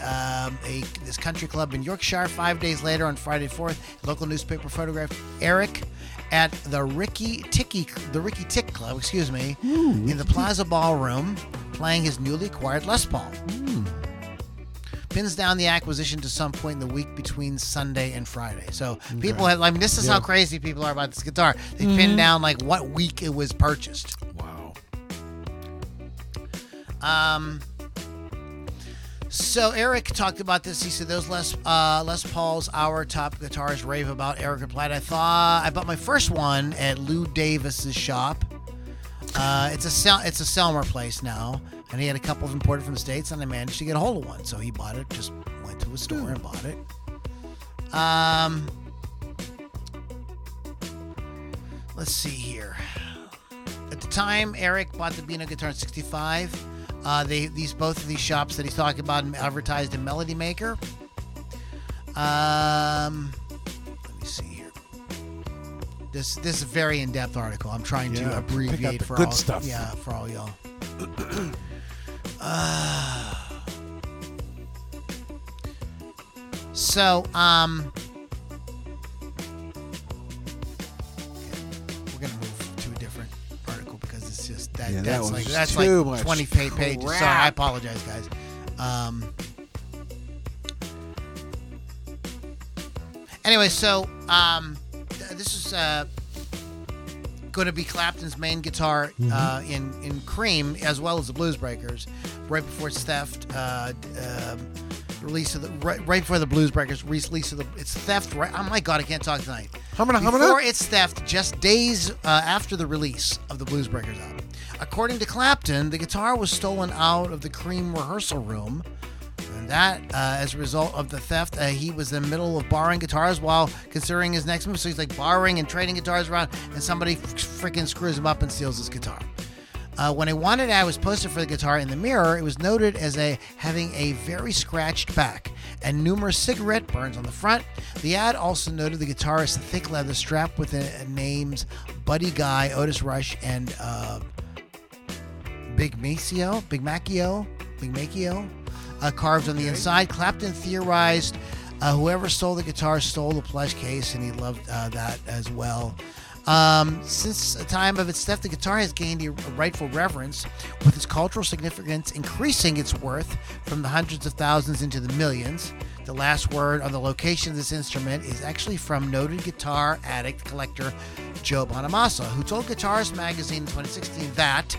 this country club in Yorkshire. 5 days later, on Friday 4th, local newspaper photographed Eric at the Ricky Tick Club, in the Plaza Ballroom, playing his newly acquired Les Paul. Pins down the acquisition to some point in the week between Sunday and Friday. So people have, this is how crazy people are about this guitar. They pin down what week it was purchased. Wow. So Eric talked about this. He said, those Les Pauls our top guitars rave about. Eric replied, I bought my first one at Lou Davis's shop. It's a Selmer place now, and he had a couple of imported from the States, and I managed to get a hold of one. So he bought it, just went to a store and bought it. Let's see here. At the time, Eric bought the Beano guitar in 1965. Both of these shops that he's talking about advertised in Melody Maker. Let me see here. This is a very in-depth article. I'm trying to abbreviate for good all stuff. Yeah, for all y'all. We're gonna move to a different article because it's just that. Yeah, that's 20 pages. Sorry, I apologize, guys. Anyway, so this is going to be Clapton's main guitar in Cream, as well as the Blues Breakers, right before its theft. Oh my God, I can't talk tonight. Before its theft, just days after the release of the Blues Breakers album. According to Clapton, the guitar was stolen out of the Cream rehearsal room. And that, as a result of the theft, he was in the middle of borrowing guitars while considering his next move. So he's borrowing and trading guitars around, and somebody freaking screws him up and steals his guitar. When a wanted ad was posted for the guitar in the Mirror, it was noted as having a very scratched back and numerous cigarette burns on the front. The ad also noted the guitarist's thick leather strap with names Buddy Guy, Otis Rush, and Big Macchio, carved on the inside. Clapton theorized whoever stole the guitar stole the plush case, and he loved that as well. Since the time of its theft, the guitar has gained a rightful reverence, with its cultural significance increasing its worth from the hundreds of thousands into the millions. The last word on the location of this instrument is actually from noted guitar addict collector Joe Bonamassa, who told Guitarist Magazine in 2016 that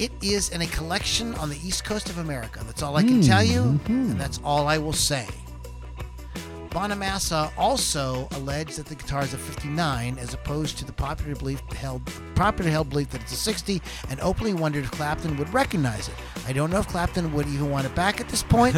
it is in a collection on the East Coast of America. That's all I can tell you, and that's all I will say. Bonamassa also alleged that the guitar is a 59, as opposed to the popular held belief that it's a 60, and openly wondered if Clapton would recognize it. I don't know if Clapton would even want it back at this point.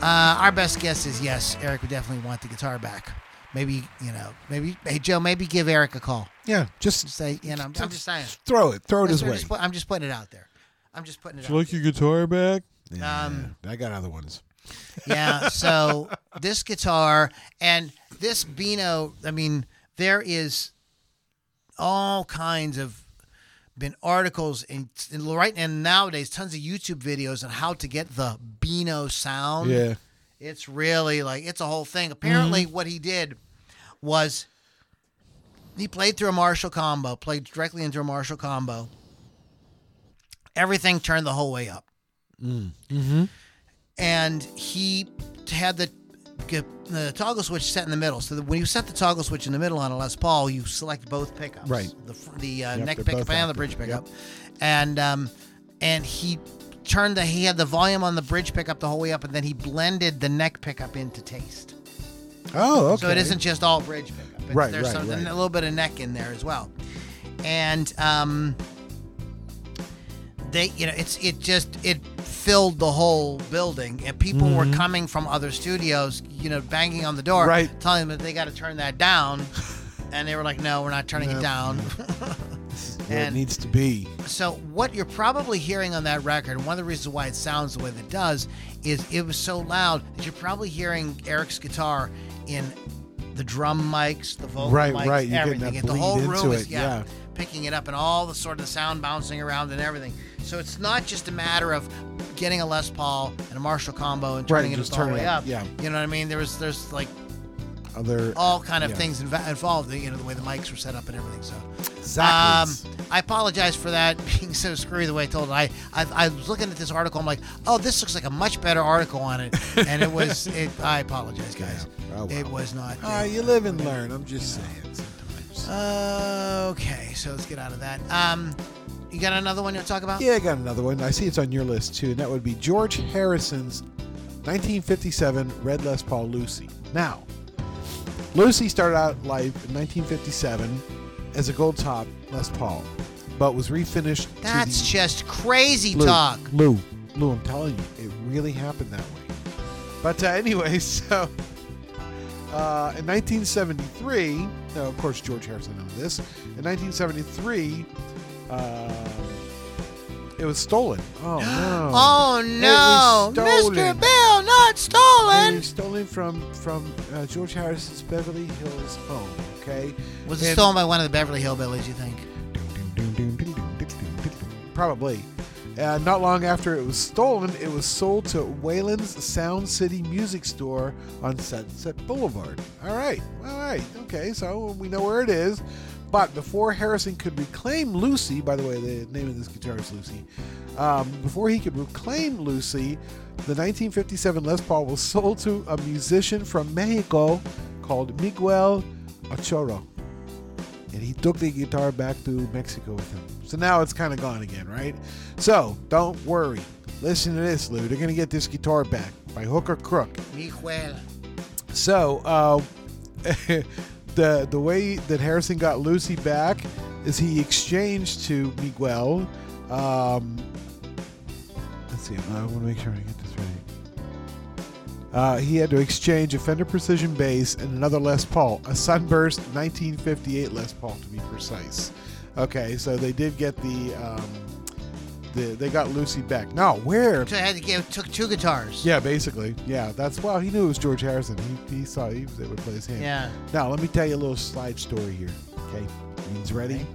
Our best guess is yes, Eric would definitely want the guitar back. Maybe, hey Joe, maybe give Eric a call. Yeah, just say, I'm just saying. Throw it his way. I'm just putting it out there. Would you like your guitar back? Yeah, I got other ones. Yeah, so this guitar and this Beano, there is all kinds of been articles and nowadays tons of YouTube videos on how to get the Beano sound. Yeah. It's really it's a whole thing. Apparently what he did was he played directly into a Marshall combo. Everything turned the whole way up. And he had the toggle switch set in the middle. So when you set the toggle switch in the middle on a Les Paul, you select both pickups. Right. The neck pickup and the bridge pickup. Yep. And he turned he had the volume on the bridge pickup the whole way up, and then he blended the neck pickup into taste. Oh, okay. So it isn't just all bridge pickup. There's a little bit of neck in there as well. And it filled the whole building, and people were coming from other studios, banging on the door, telling them that they got to turn that down, and they were like, "No, we're not turning it down." where it needs to be. So what you're probably hearing on that record, one of the reasons why it sounds the way that it does, is it was so loud that you're probably hearing Eric's guitar in the drum mics, the vocal mics, right. everything. The whole room is picking it up, and all the sort of the sound bouncing around and everything. So it's not just a matter of getting a Les Paul and a Marshall combo and turning it all the way up. Yeah. You know what I mean? There's like other all kind of things involved, you know, the way the mics were set up and everything. So exactly. I apologize for that being so screwy the way I told it. I was looking at this article. I'm like, oh, this looks like a much better article on it, and it was. I apologize, guys. Yeah. Oh, wow. It was not. You live and learn. I'm just saying. Sometimes. Okay, so let's get out of that. You got another one you'll talk about? Yeah, I got another one. I see it's on your list too, and that would be George Harrison's 1957 Red Les Paul Lucy. Now, Lucy started out life in 1957 as a gold top Les Paul, but was refinished. That's just crazy talk. Lou, I'm telling you, it really happened that way. But anyway, so in 1973, now of course George Harrison owned this. In 1973, it was stolen. Oh no! Oh no! Mr. Bill, not stolen. It was stolen from George Harrison's Beverly Hills home. Okay. Was it stolen by one of the Beverly Hillbillies? You think? Probably. Not long after it was stolen, it was sold to Wayland's Sound City Music Store on Sunset Boulevard. All right. Okay, so we know where it is. But before Harrison could reclaim Lucy, by the way, the name of this guitar is Lucy, before he could reclaim Lucy, the 1957 Les Paul was sold to a musician from Mexico called Miguel Ochoro. And he took the guitar back to Mexico with him. So now it's kind of gone again, right? So don't worry. Listen to this, Lou. They're going to get this guitar back by hook or crook. Miguel. So, The way that Harrison got Lucy back is he exchanged to Miguel. Let's see. I want to make sure I get this right. He had to exchange a Fender Precision bass and another Les Paul, a Sunburst 1958 Les Paul to be precise. Okay, so they did get they got Lucy back. Now where? So I had to took two guitars. Yeah, basically. Yeah, that's wow. He knew it was George Harrison. He was able to play his hand. Yeah. Now let me tell you a little slide story here. Okay, he's ready. Okay.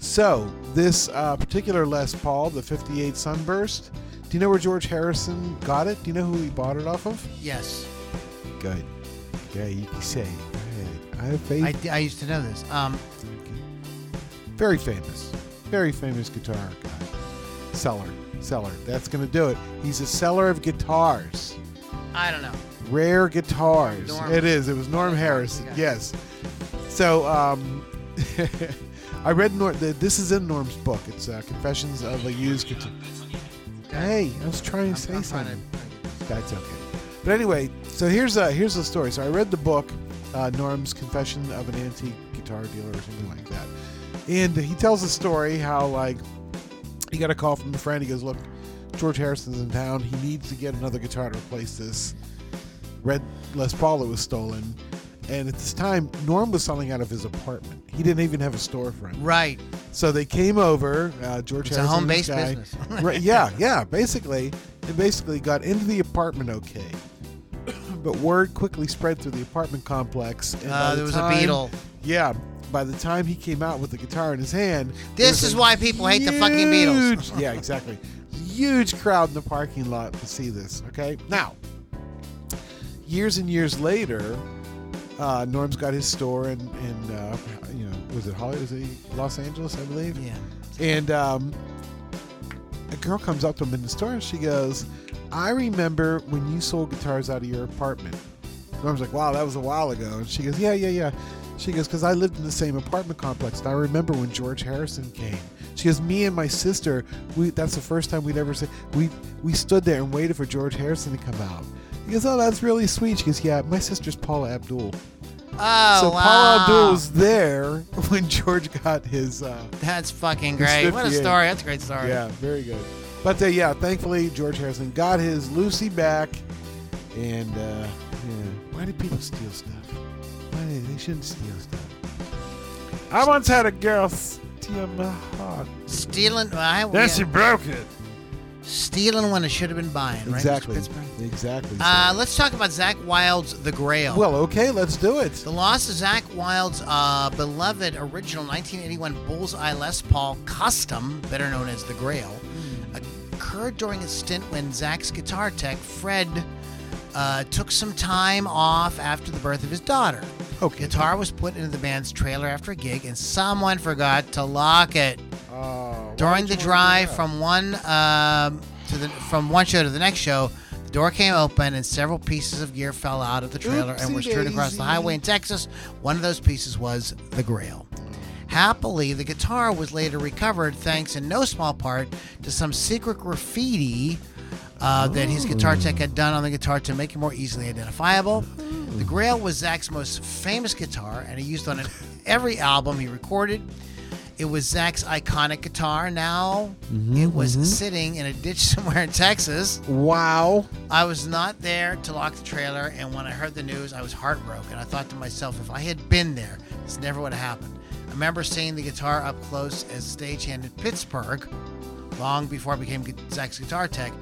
So this particular Les Paul, the '58 Sunburst. Do you know where George Harrison got it? Do you know who he bought it off of? Yes. Good. Okay, you can say. Go ahead. I have faith. I used to know this. Okay. Very famous guitar guy. Seller. That's going to do it. He's a seller of guitars. I don't know. Rare guitars. Norm. It is. It was Norm Harrison. Yes. So, I read this is in Norm's book. It's Confessions of a Used Guitar. Hey, I was trying to say something. That's okay. But anyway, so here's the story. So I read the book, Norm's Confession of an Antique Guitar Dealer or something like that. And he tells the story how, like, he got a call from a friend. He goes, look, George Harrison's in town. He needs to get another guitar to replace this red Les Paul that was stolen. And at this time, Norm was selling out of his apartment. He didn't even have a storefront. Right. So they came over. George Harrison. It's a home-based business. Right, yeah, basically. And basically got into the apartment okay. But word quickly spread through the apartment complex. And there was a beetle. Yeah. By the time he came out with the guitar in his hand, this is why people hate the fucking Beatles. Yeah, exactly. Huge crowd in the parking lot to see this. Okay, now years and years later, Norm's got his store in was it Los Angeles, I believe. Yeah. And a girl comes up to him in the store and she goes, "I remember when you sold guitars out of your apartment." Norm's like, "Wow, that was a while ago." And she goes, "Yeah." She goes, because I lived in the same apartment complex, and I remember when George Harrison came. She goes, me and my sister, that's the first time we'd ever seen. We stood there and waited for George Harrison to come out. He goes, oh, that's really sweet. She goes, yeah, my sister's Paula Abdul. Oh, so wow. Paula Abdul was there when George got his. That's fucking his great. What a story. That's a great story. Yeah, very good. But thankfully, George Harrison got his Lucy back. And why do people steal stuff? They shouldn't steal stuff. I once had a girl stealing my heart. Stealing. Yes, you broke it. Stealing when it should have been buying, exactly. Right, Mr. Pittsburgh? Exactly. Let's talk about Zakk Wylde's The Grail. Well, okay, let's do it. The loss of Zakk Wylde's beloved original 1981 Bullseye Les Paul Custom, better known as The Grail, occurred during a stint when Zak's guitar tech, Fred, took some time off after the birth of his daughter. Okay. Guitar was put into the band's trailer after a gig, and someone forgot to lock it. During the drive from one show to the next show, the door came open and several pieces of gear fell out of the trailer and were strewn across the highway in Texas. One of those pieces was the Grail. Happily, the guitar was later recovered thanks in no small part to some secret graffiti that his guitar tech had done on the guitar to make it more easily identifiable. The Grail was Zak's most famous guitar, and he used on every album he recorded. It was Zak's iconic guitar. Now it was sitting in a ditch somewhere in Texas. Wow. I was not there to lock the trailer, and when I heard the news, I was heartbroken. I thought to myself, if I had been there, this never would have happened. I remember seeing the guitar up close as a stagehand in Pittsburgh, long before I became Zak's guitar tech.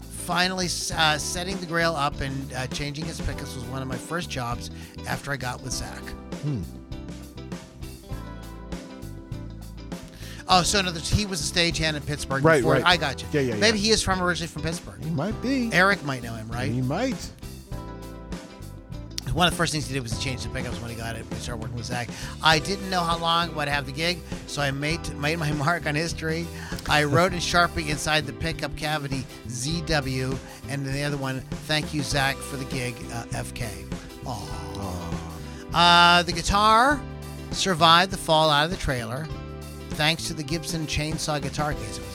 Finally, setting the Grail up and changing its pickups was one of my first jobs after I got with Zakk. Oh, so no, he was a stagehand in Pittsburgh before. Right. I got you. Yeah. Maybe he is originally from Pittsburgh. He might be. Eric might know him, right? He might. One of the first things he did was to change the pickups when he got it. We started working with Zakk. I didn't know how long I'd have the gig, so I made my mark on history. I wrote in Sharpie inside the pickup cavity, ZW, and then the other one, thank you, Zakk, for the gig, FK. Aww. The guitar survived the fall out of the trailer, thanks to the Gibson chainsaw guitar case it was in.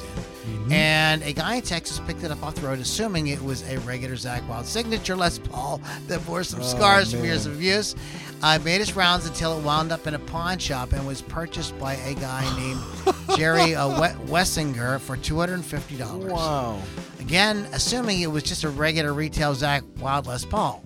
And a guy in Texas picked it up off the road, assuming it was a regular Zakk Wylde signature Les Paul that bore some scars from years of use. I made its rounds until it wound up in a pawn shop and was purchased by a guy named Jerry Wessinger for $250. Wow. Again, assuming it was just a regular retail Zakk Wylde Les Paul.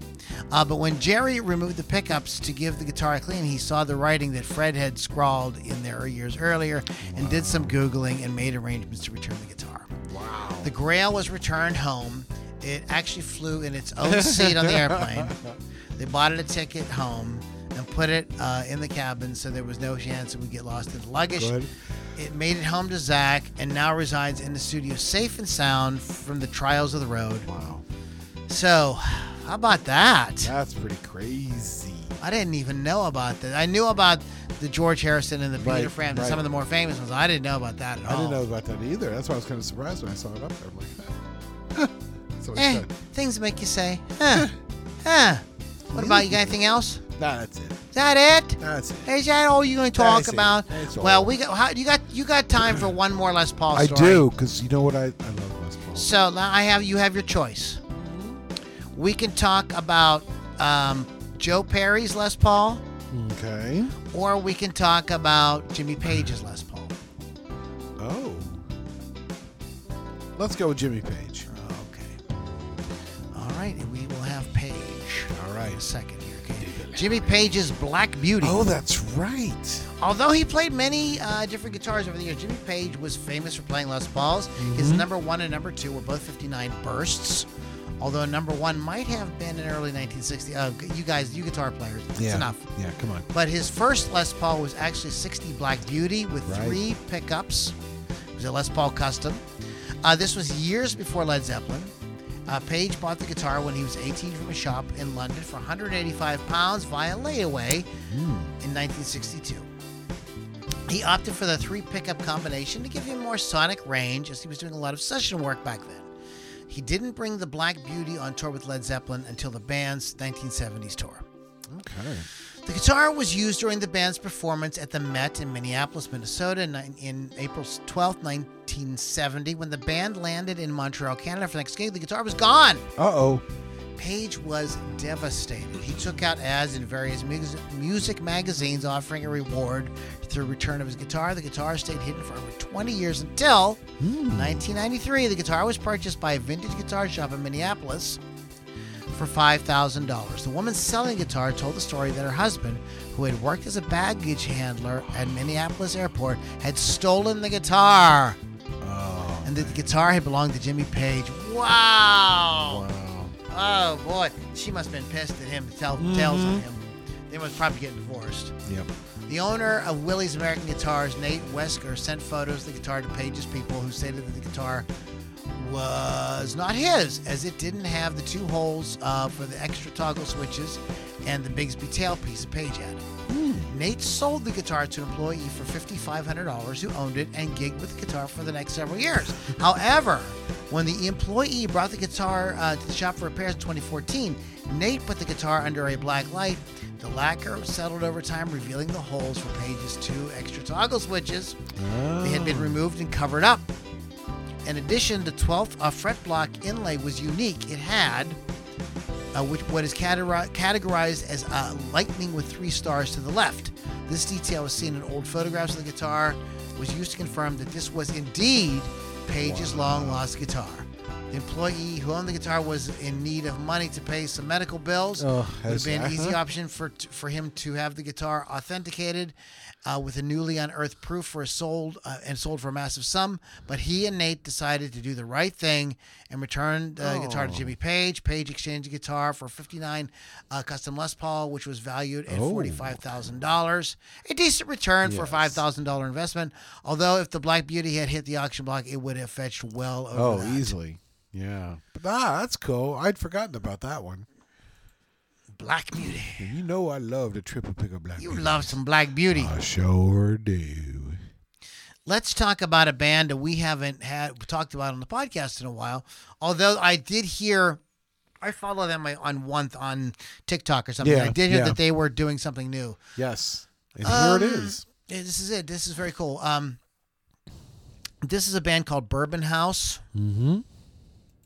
But when Jerry removed the pickups to give the guitar a clean, he saw the writing that Fred had scrawled in there years earlier and did some Googling and made arrangements to return the guitar. Wow. The Grail was returned home. It actually flew in its own seat on the airplane. They bought it a ticket home and put it in the cabin so there was no chance it would get lost in the luggage. Good. It made it home to Zakk and now resides in the studio safe and sound from the trials of the road. Wow. So... how about that? That's pretty crazy. I didn't even know about that. I knew about the George Harrison and the Peter Frampton, some of the more famous ones. I didn't know about that at all. I didn't know about that either. That's why I was kind of surprised when I saw it up there. I'm like, things make you say, What about you? Got anything else? Nah, that's it. Is that it? That's it. Is that all you're going to talk about? Well, we got you got time for one more Les Paul story. I do, because you know what? I love Les Paul. So now you have your choice. We can talk about Joe Perry's Les Paul. Okay. Or we can talk about Jimmy Page's Les Paul. Oh. Let's go with Jimmy Page. Okay. All right. And we will have Page. All right. In a second here. Okay. Jimmy Page's Black Beauty. Oh, that's right. Although he played many different guitars over the years, Jimmy Page was famous for playing Les Pauls. His number one and number two were both 59 bursts. Although number one might have been in early 1960. You guys, you guitar players, it's enough. Yeah, come on. But his first Les Paul was actually 60 Black Beauty with three pickups. It was a Les Paul Custom. This was years before Led Zeppelin. Page bought the guitar when he was 18 from a shop in London for £185 via layaway in 1962. He opted for the three pickup combination to give him more sonic range, as he was doing a lot of session work back then. He didn't bring the Black Beauty on tour with Led Zeppelin until the band's 1970s tour. Okay. The guitar was used during the band's performance at the Met in Minneapolis, Minnesota in April 12, 1970. When the band landed in Montreal, Canada for the next gig, the guitar was gone. Uh-oh. Page was devastated. He took out ads in various music magazines offering a reward through return of his guitar. The guitar stayed hidden for over 20 years until 1993. The guitar was purchased by a vintage guitar shop in Minneapolis for $5,000. The woman selling guitar told the story that her husband, who had worked as a baggage handler at Minneapolis Airport, had stolen the guitar. Oh, and that the guitar had belonged to Jimmy Page. Wow. Oh, boy. She must have been pissed at him to tell tales on him. They must probably get divorced. Yep. The owner of Willie's American Guitars, Nate Wesker, sent photos of the guitar to Page's people, who stated that the guitar was not his, as it didn't have the two holes for the extra toggle switches and the Bigsby tailpiece that Page had. Nate sold the guitar to an employee for $5,500 who owned it and gigged with the guitar for the next several years. However, when the employee brought the guitar to the shop for repairs in 2014, Nate put the guitar under a black light. The lacquer settled over time, revealing the holes for Page's two extra toggle switches. They had been removed and covered up. In addition, the 12th fret block inlay was unique. It had what is categorized as lightning with three stars to the left. This detail was seen in old photographs of the guitar, was used to confirm that this was indeed Page's long-lost guitar. The employee who owned the guitar was in need of money to pay some medical bills. It would have been an easy option for him to have the guitar authenticated with a newly unearthed proof for sold for a massive sum. But he and Nate decided to do the right thing and returned the guitar to Jimmy Page. Page exchanged the guitar for a 59 custom Les Paul, which was valued at $45,000. A decent return for a $5,000 investment. Although if the Black Beauty had hit the auction block, it would have fetched well over that. Easily. Yeah. But, that's cool. I'd forgotten about that one. Black Beauty. And you know I love the triple pick of Black Beauty. You love some Black Beauty. I sure do. Let's talk about a band that we haven't talked about on the podcast in a while. Although I did hear, I follow them on TikTok or something. Yeah, I did hear that they were doing something new. Yes. And here it is. This is it. This is very cool. This is a band called Bourbon House. Mm-hmm.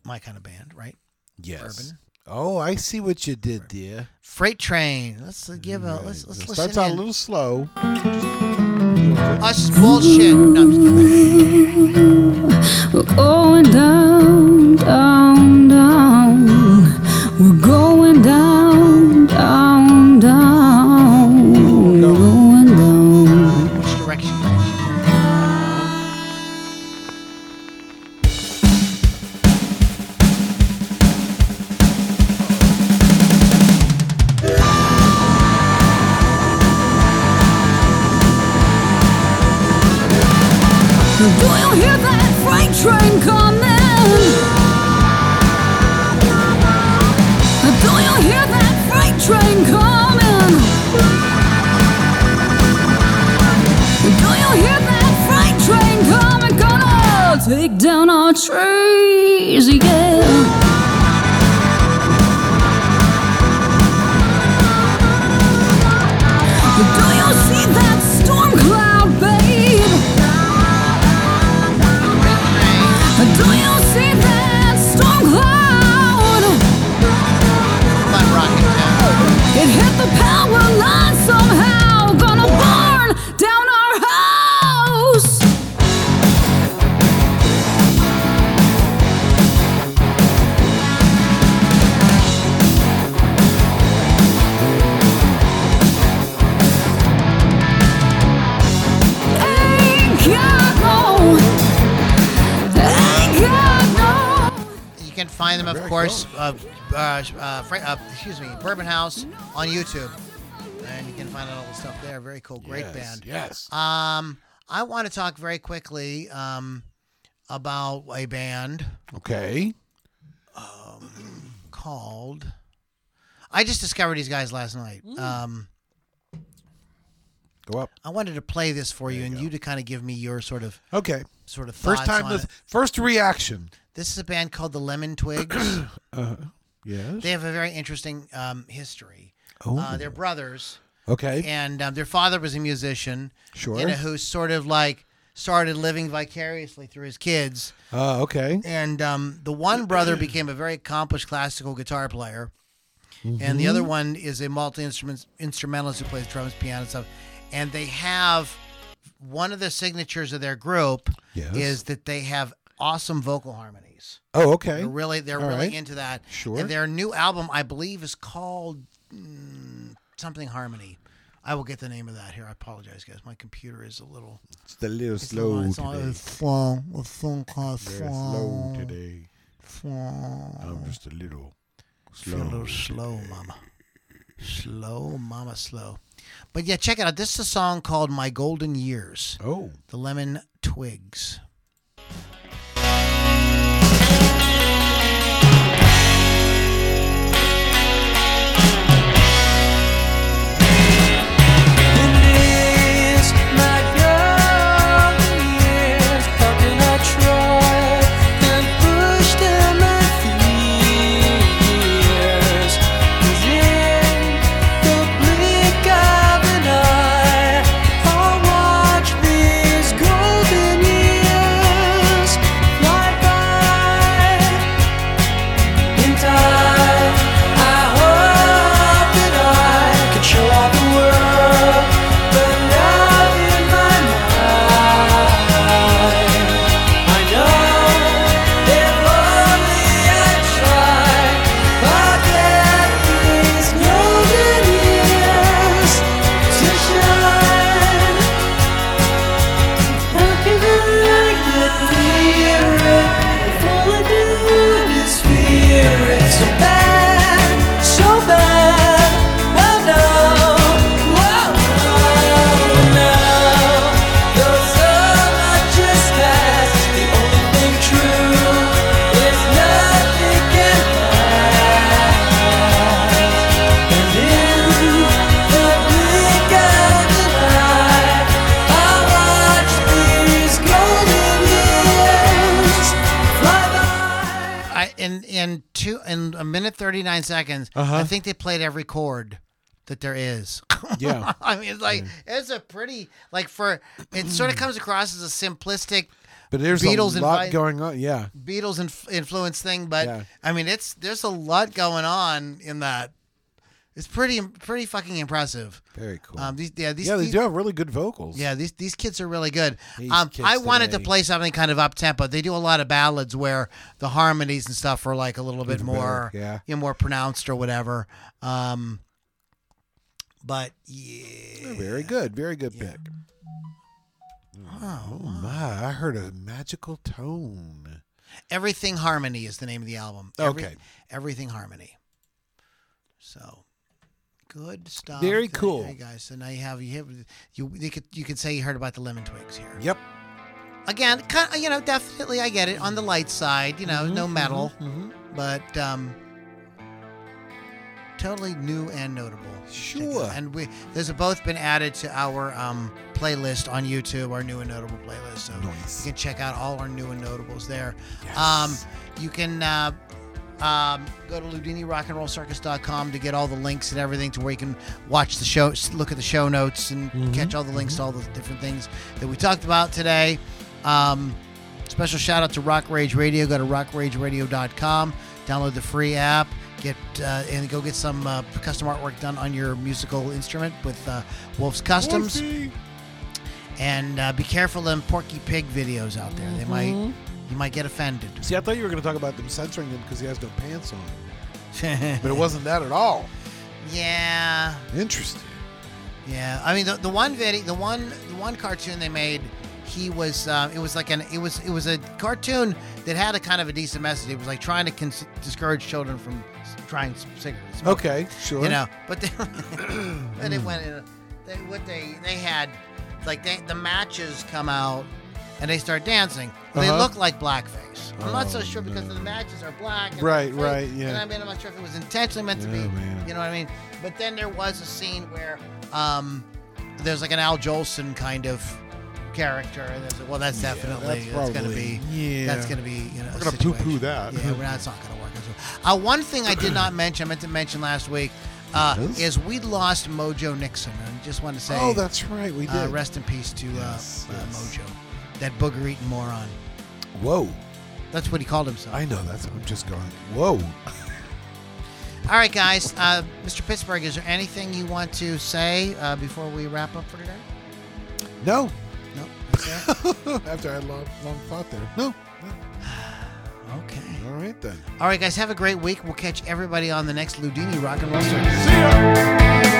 My kind of band, right? Yes. Urban. Oh, I see what you did there. Freight Train. Let's give a let's listen. Starts out a little slow. Us bullshit. No, we're going down, down, down. We're going down, down, down. We're going down. Which direction? Train coming. Do you hear that freight train coming? Do you hear that freight train coming? Gonna take down our trees again. It hit the power line somehow, gonna burn down our house. You can find them, of course, Bourbon House on YouTube, and you can find out all the stuff there. Very cool, great band. Yes. I want to talk very quickly about a band. Okay. Called. I just discovered these guys last night. Go up. I wanted to play this for you, you to kind of give me your sort of thoughts on it. First reaction. This is a band called The Lemon Twigs. Yes. They have a very interesting history. They're brothers. Okay. And their father was a musician. Sure. Who sort of like started living vicariously through his kids. Okay. And the one brother became a very accomplished classical guitar player. Mm-hmm. And the other one is a multi-instrumentalist who plays drums, piano, and stuff. And they have one of the signatures of their group is that they have awesome vocal harmonies. series. Oh, okay. They're really into that. Sure. And their new album, I believe, is called something Harmony. I will get the name of that here. I apologize, guys. My computer is a little slow. It's slow today. I'm just a little slow. Feel a little slow, mama. Slow, mama, slow. But yeah, check it out. This is a song called My Golden Years. Oh. The Lemon Twigs. In a minute 39 seconds, I think they played every chord that there is. Yeah. I mean, it's like, it's a pretty, it sort of comes across as a simplistic, but there's Beatles a lot going on. Yeah. Beatles influence thing. But yeah. I mean, there's a lot going on in that. It's pretty fucking impressive. Very cool. They do have really good vocals. Yeah, these kids are really good. I wanted to play something kind of up tempo. They do a lot of ballads where the harmonies and stuff are like a little bit more pronounced or whatever. But yeah, very good pick. Oh my! I heard a magical tone. Everything Harmony is the name of the album. Okay, Everything Harmony. So. Good stuff. Very cool, hey guys. And so now you could say you heard about the Lemon Twigs here. Yep. Again, kind of, definitely I get it on the light side. No metal, but totally new and notable. Sure. And those have both been added to our playlist on YouTube, our new and notable playlist. So you can check out all our new and notables there. Yes. You can. Go to LoudiniRockandRollCircus.com to get all the links and everything to where you can watch the show, look at the show notes, and catch all the links to all the different things that we talked about today. Special shout out to Rock Rage Radio. Go to RockRageRadio.com, download the free app, and go get some custom artwork done on your musical instrument with Wolf's Customs. Wolfie. And be careful of them Porky Pig videos out there. They might. You might get offended. See, I thought you were going to talk about them censoring him because he has no pants on. But it wasn't that at all. Yeah. Interesting. Yeah, I mean the one cartoon they made, he was it was a cartoon that had a kind of a decent message. It was like trying to discourage children from trying cigarettes. Okay, sure. But they and it went. The matches come out. And they start dancing. They look like blackface. I'm not so sure because the matches are black. And right, yeah. And I'm not sure if it was intentionally meant to be. Man. You know what I mean? But then there was a scene where there's like an Al Jolson kind of character, and there's like, well, that's going to be we're going to poo-poo that. Yeah, that's not going to work. One thing I did not mention, I meant to mention last week, is we lost Mojo Nixon. And just wanted to say, oh, that's right, we did. Rest in peace to Mojo. That booger-eating moron. Whoa. That's what he called himself. I know. I'm just going, whoa. All right, guys. Mr. Pittsburgh, is there anything you want to say before we wrap up for today? No. After I had a long thought there. No. Okay. All right, then. All right, guys. Have a great week. We'll catch everybody on the next Loudini Rock and Roll Circus. See ya!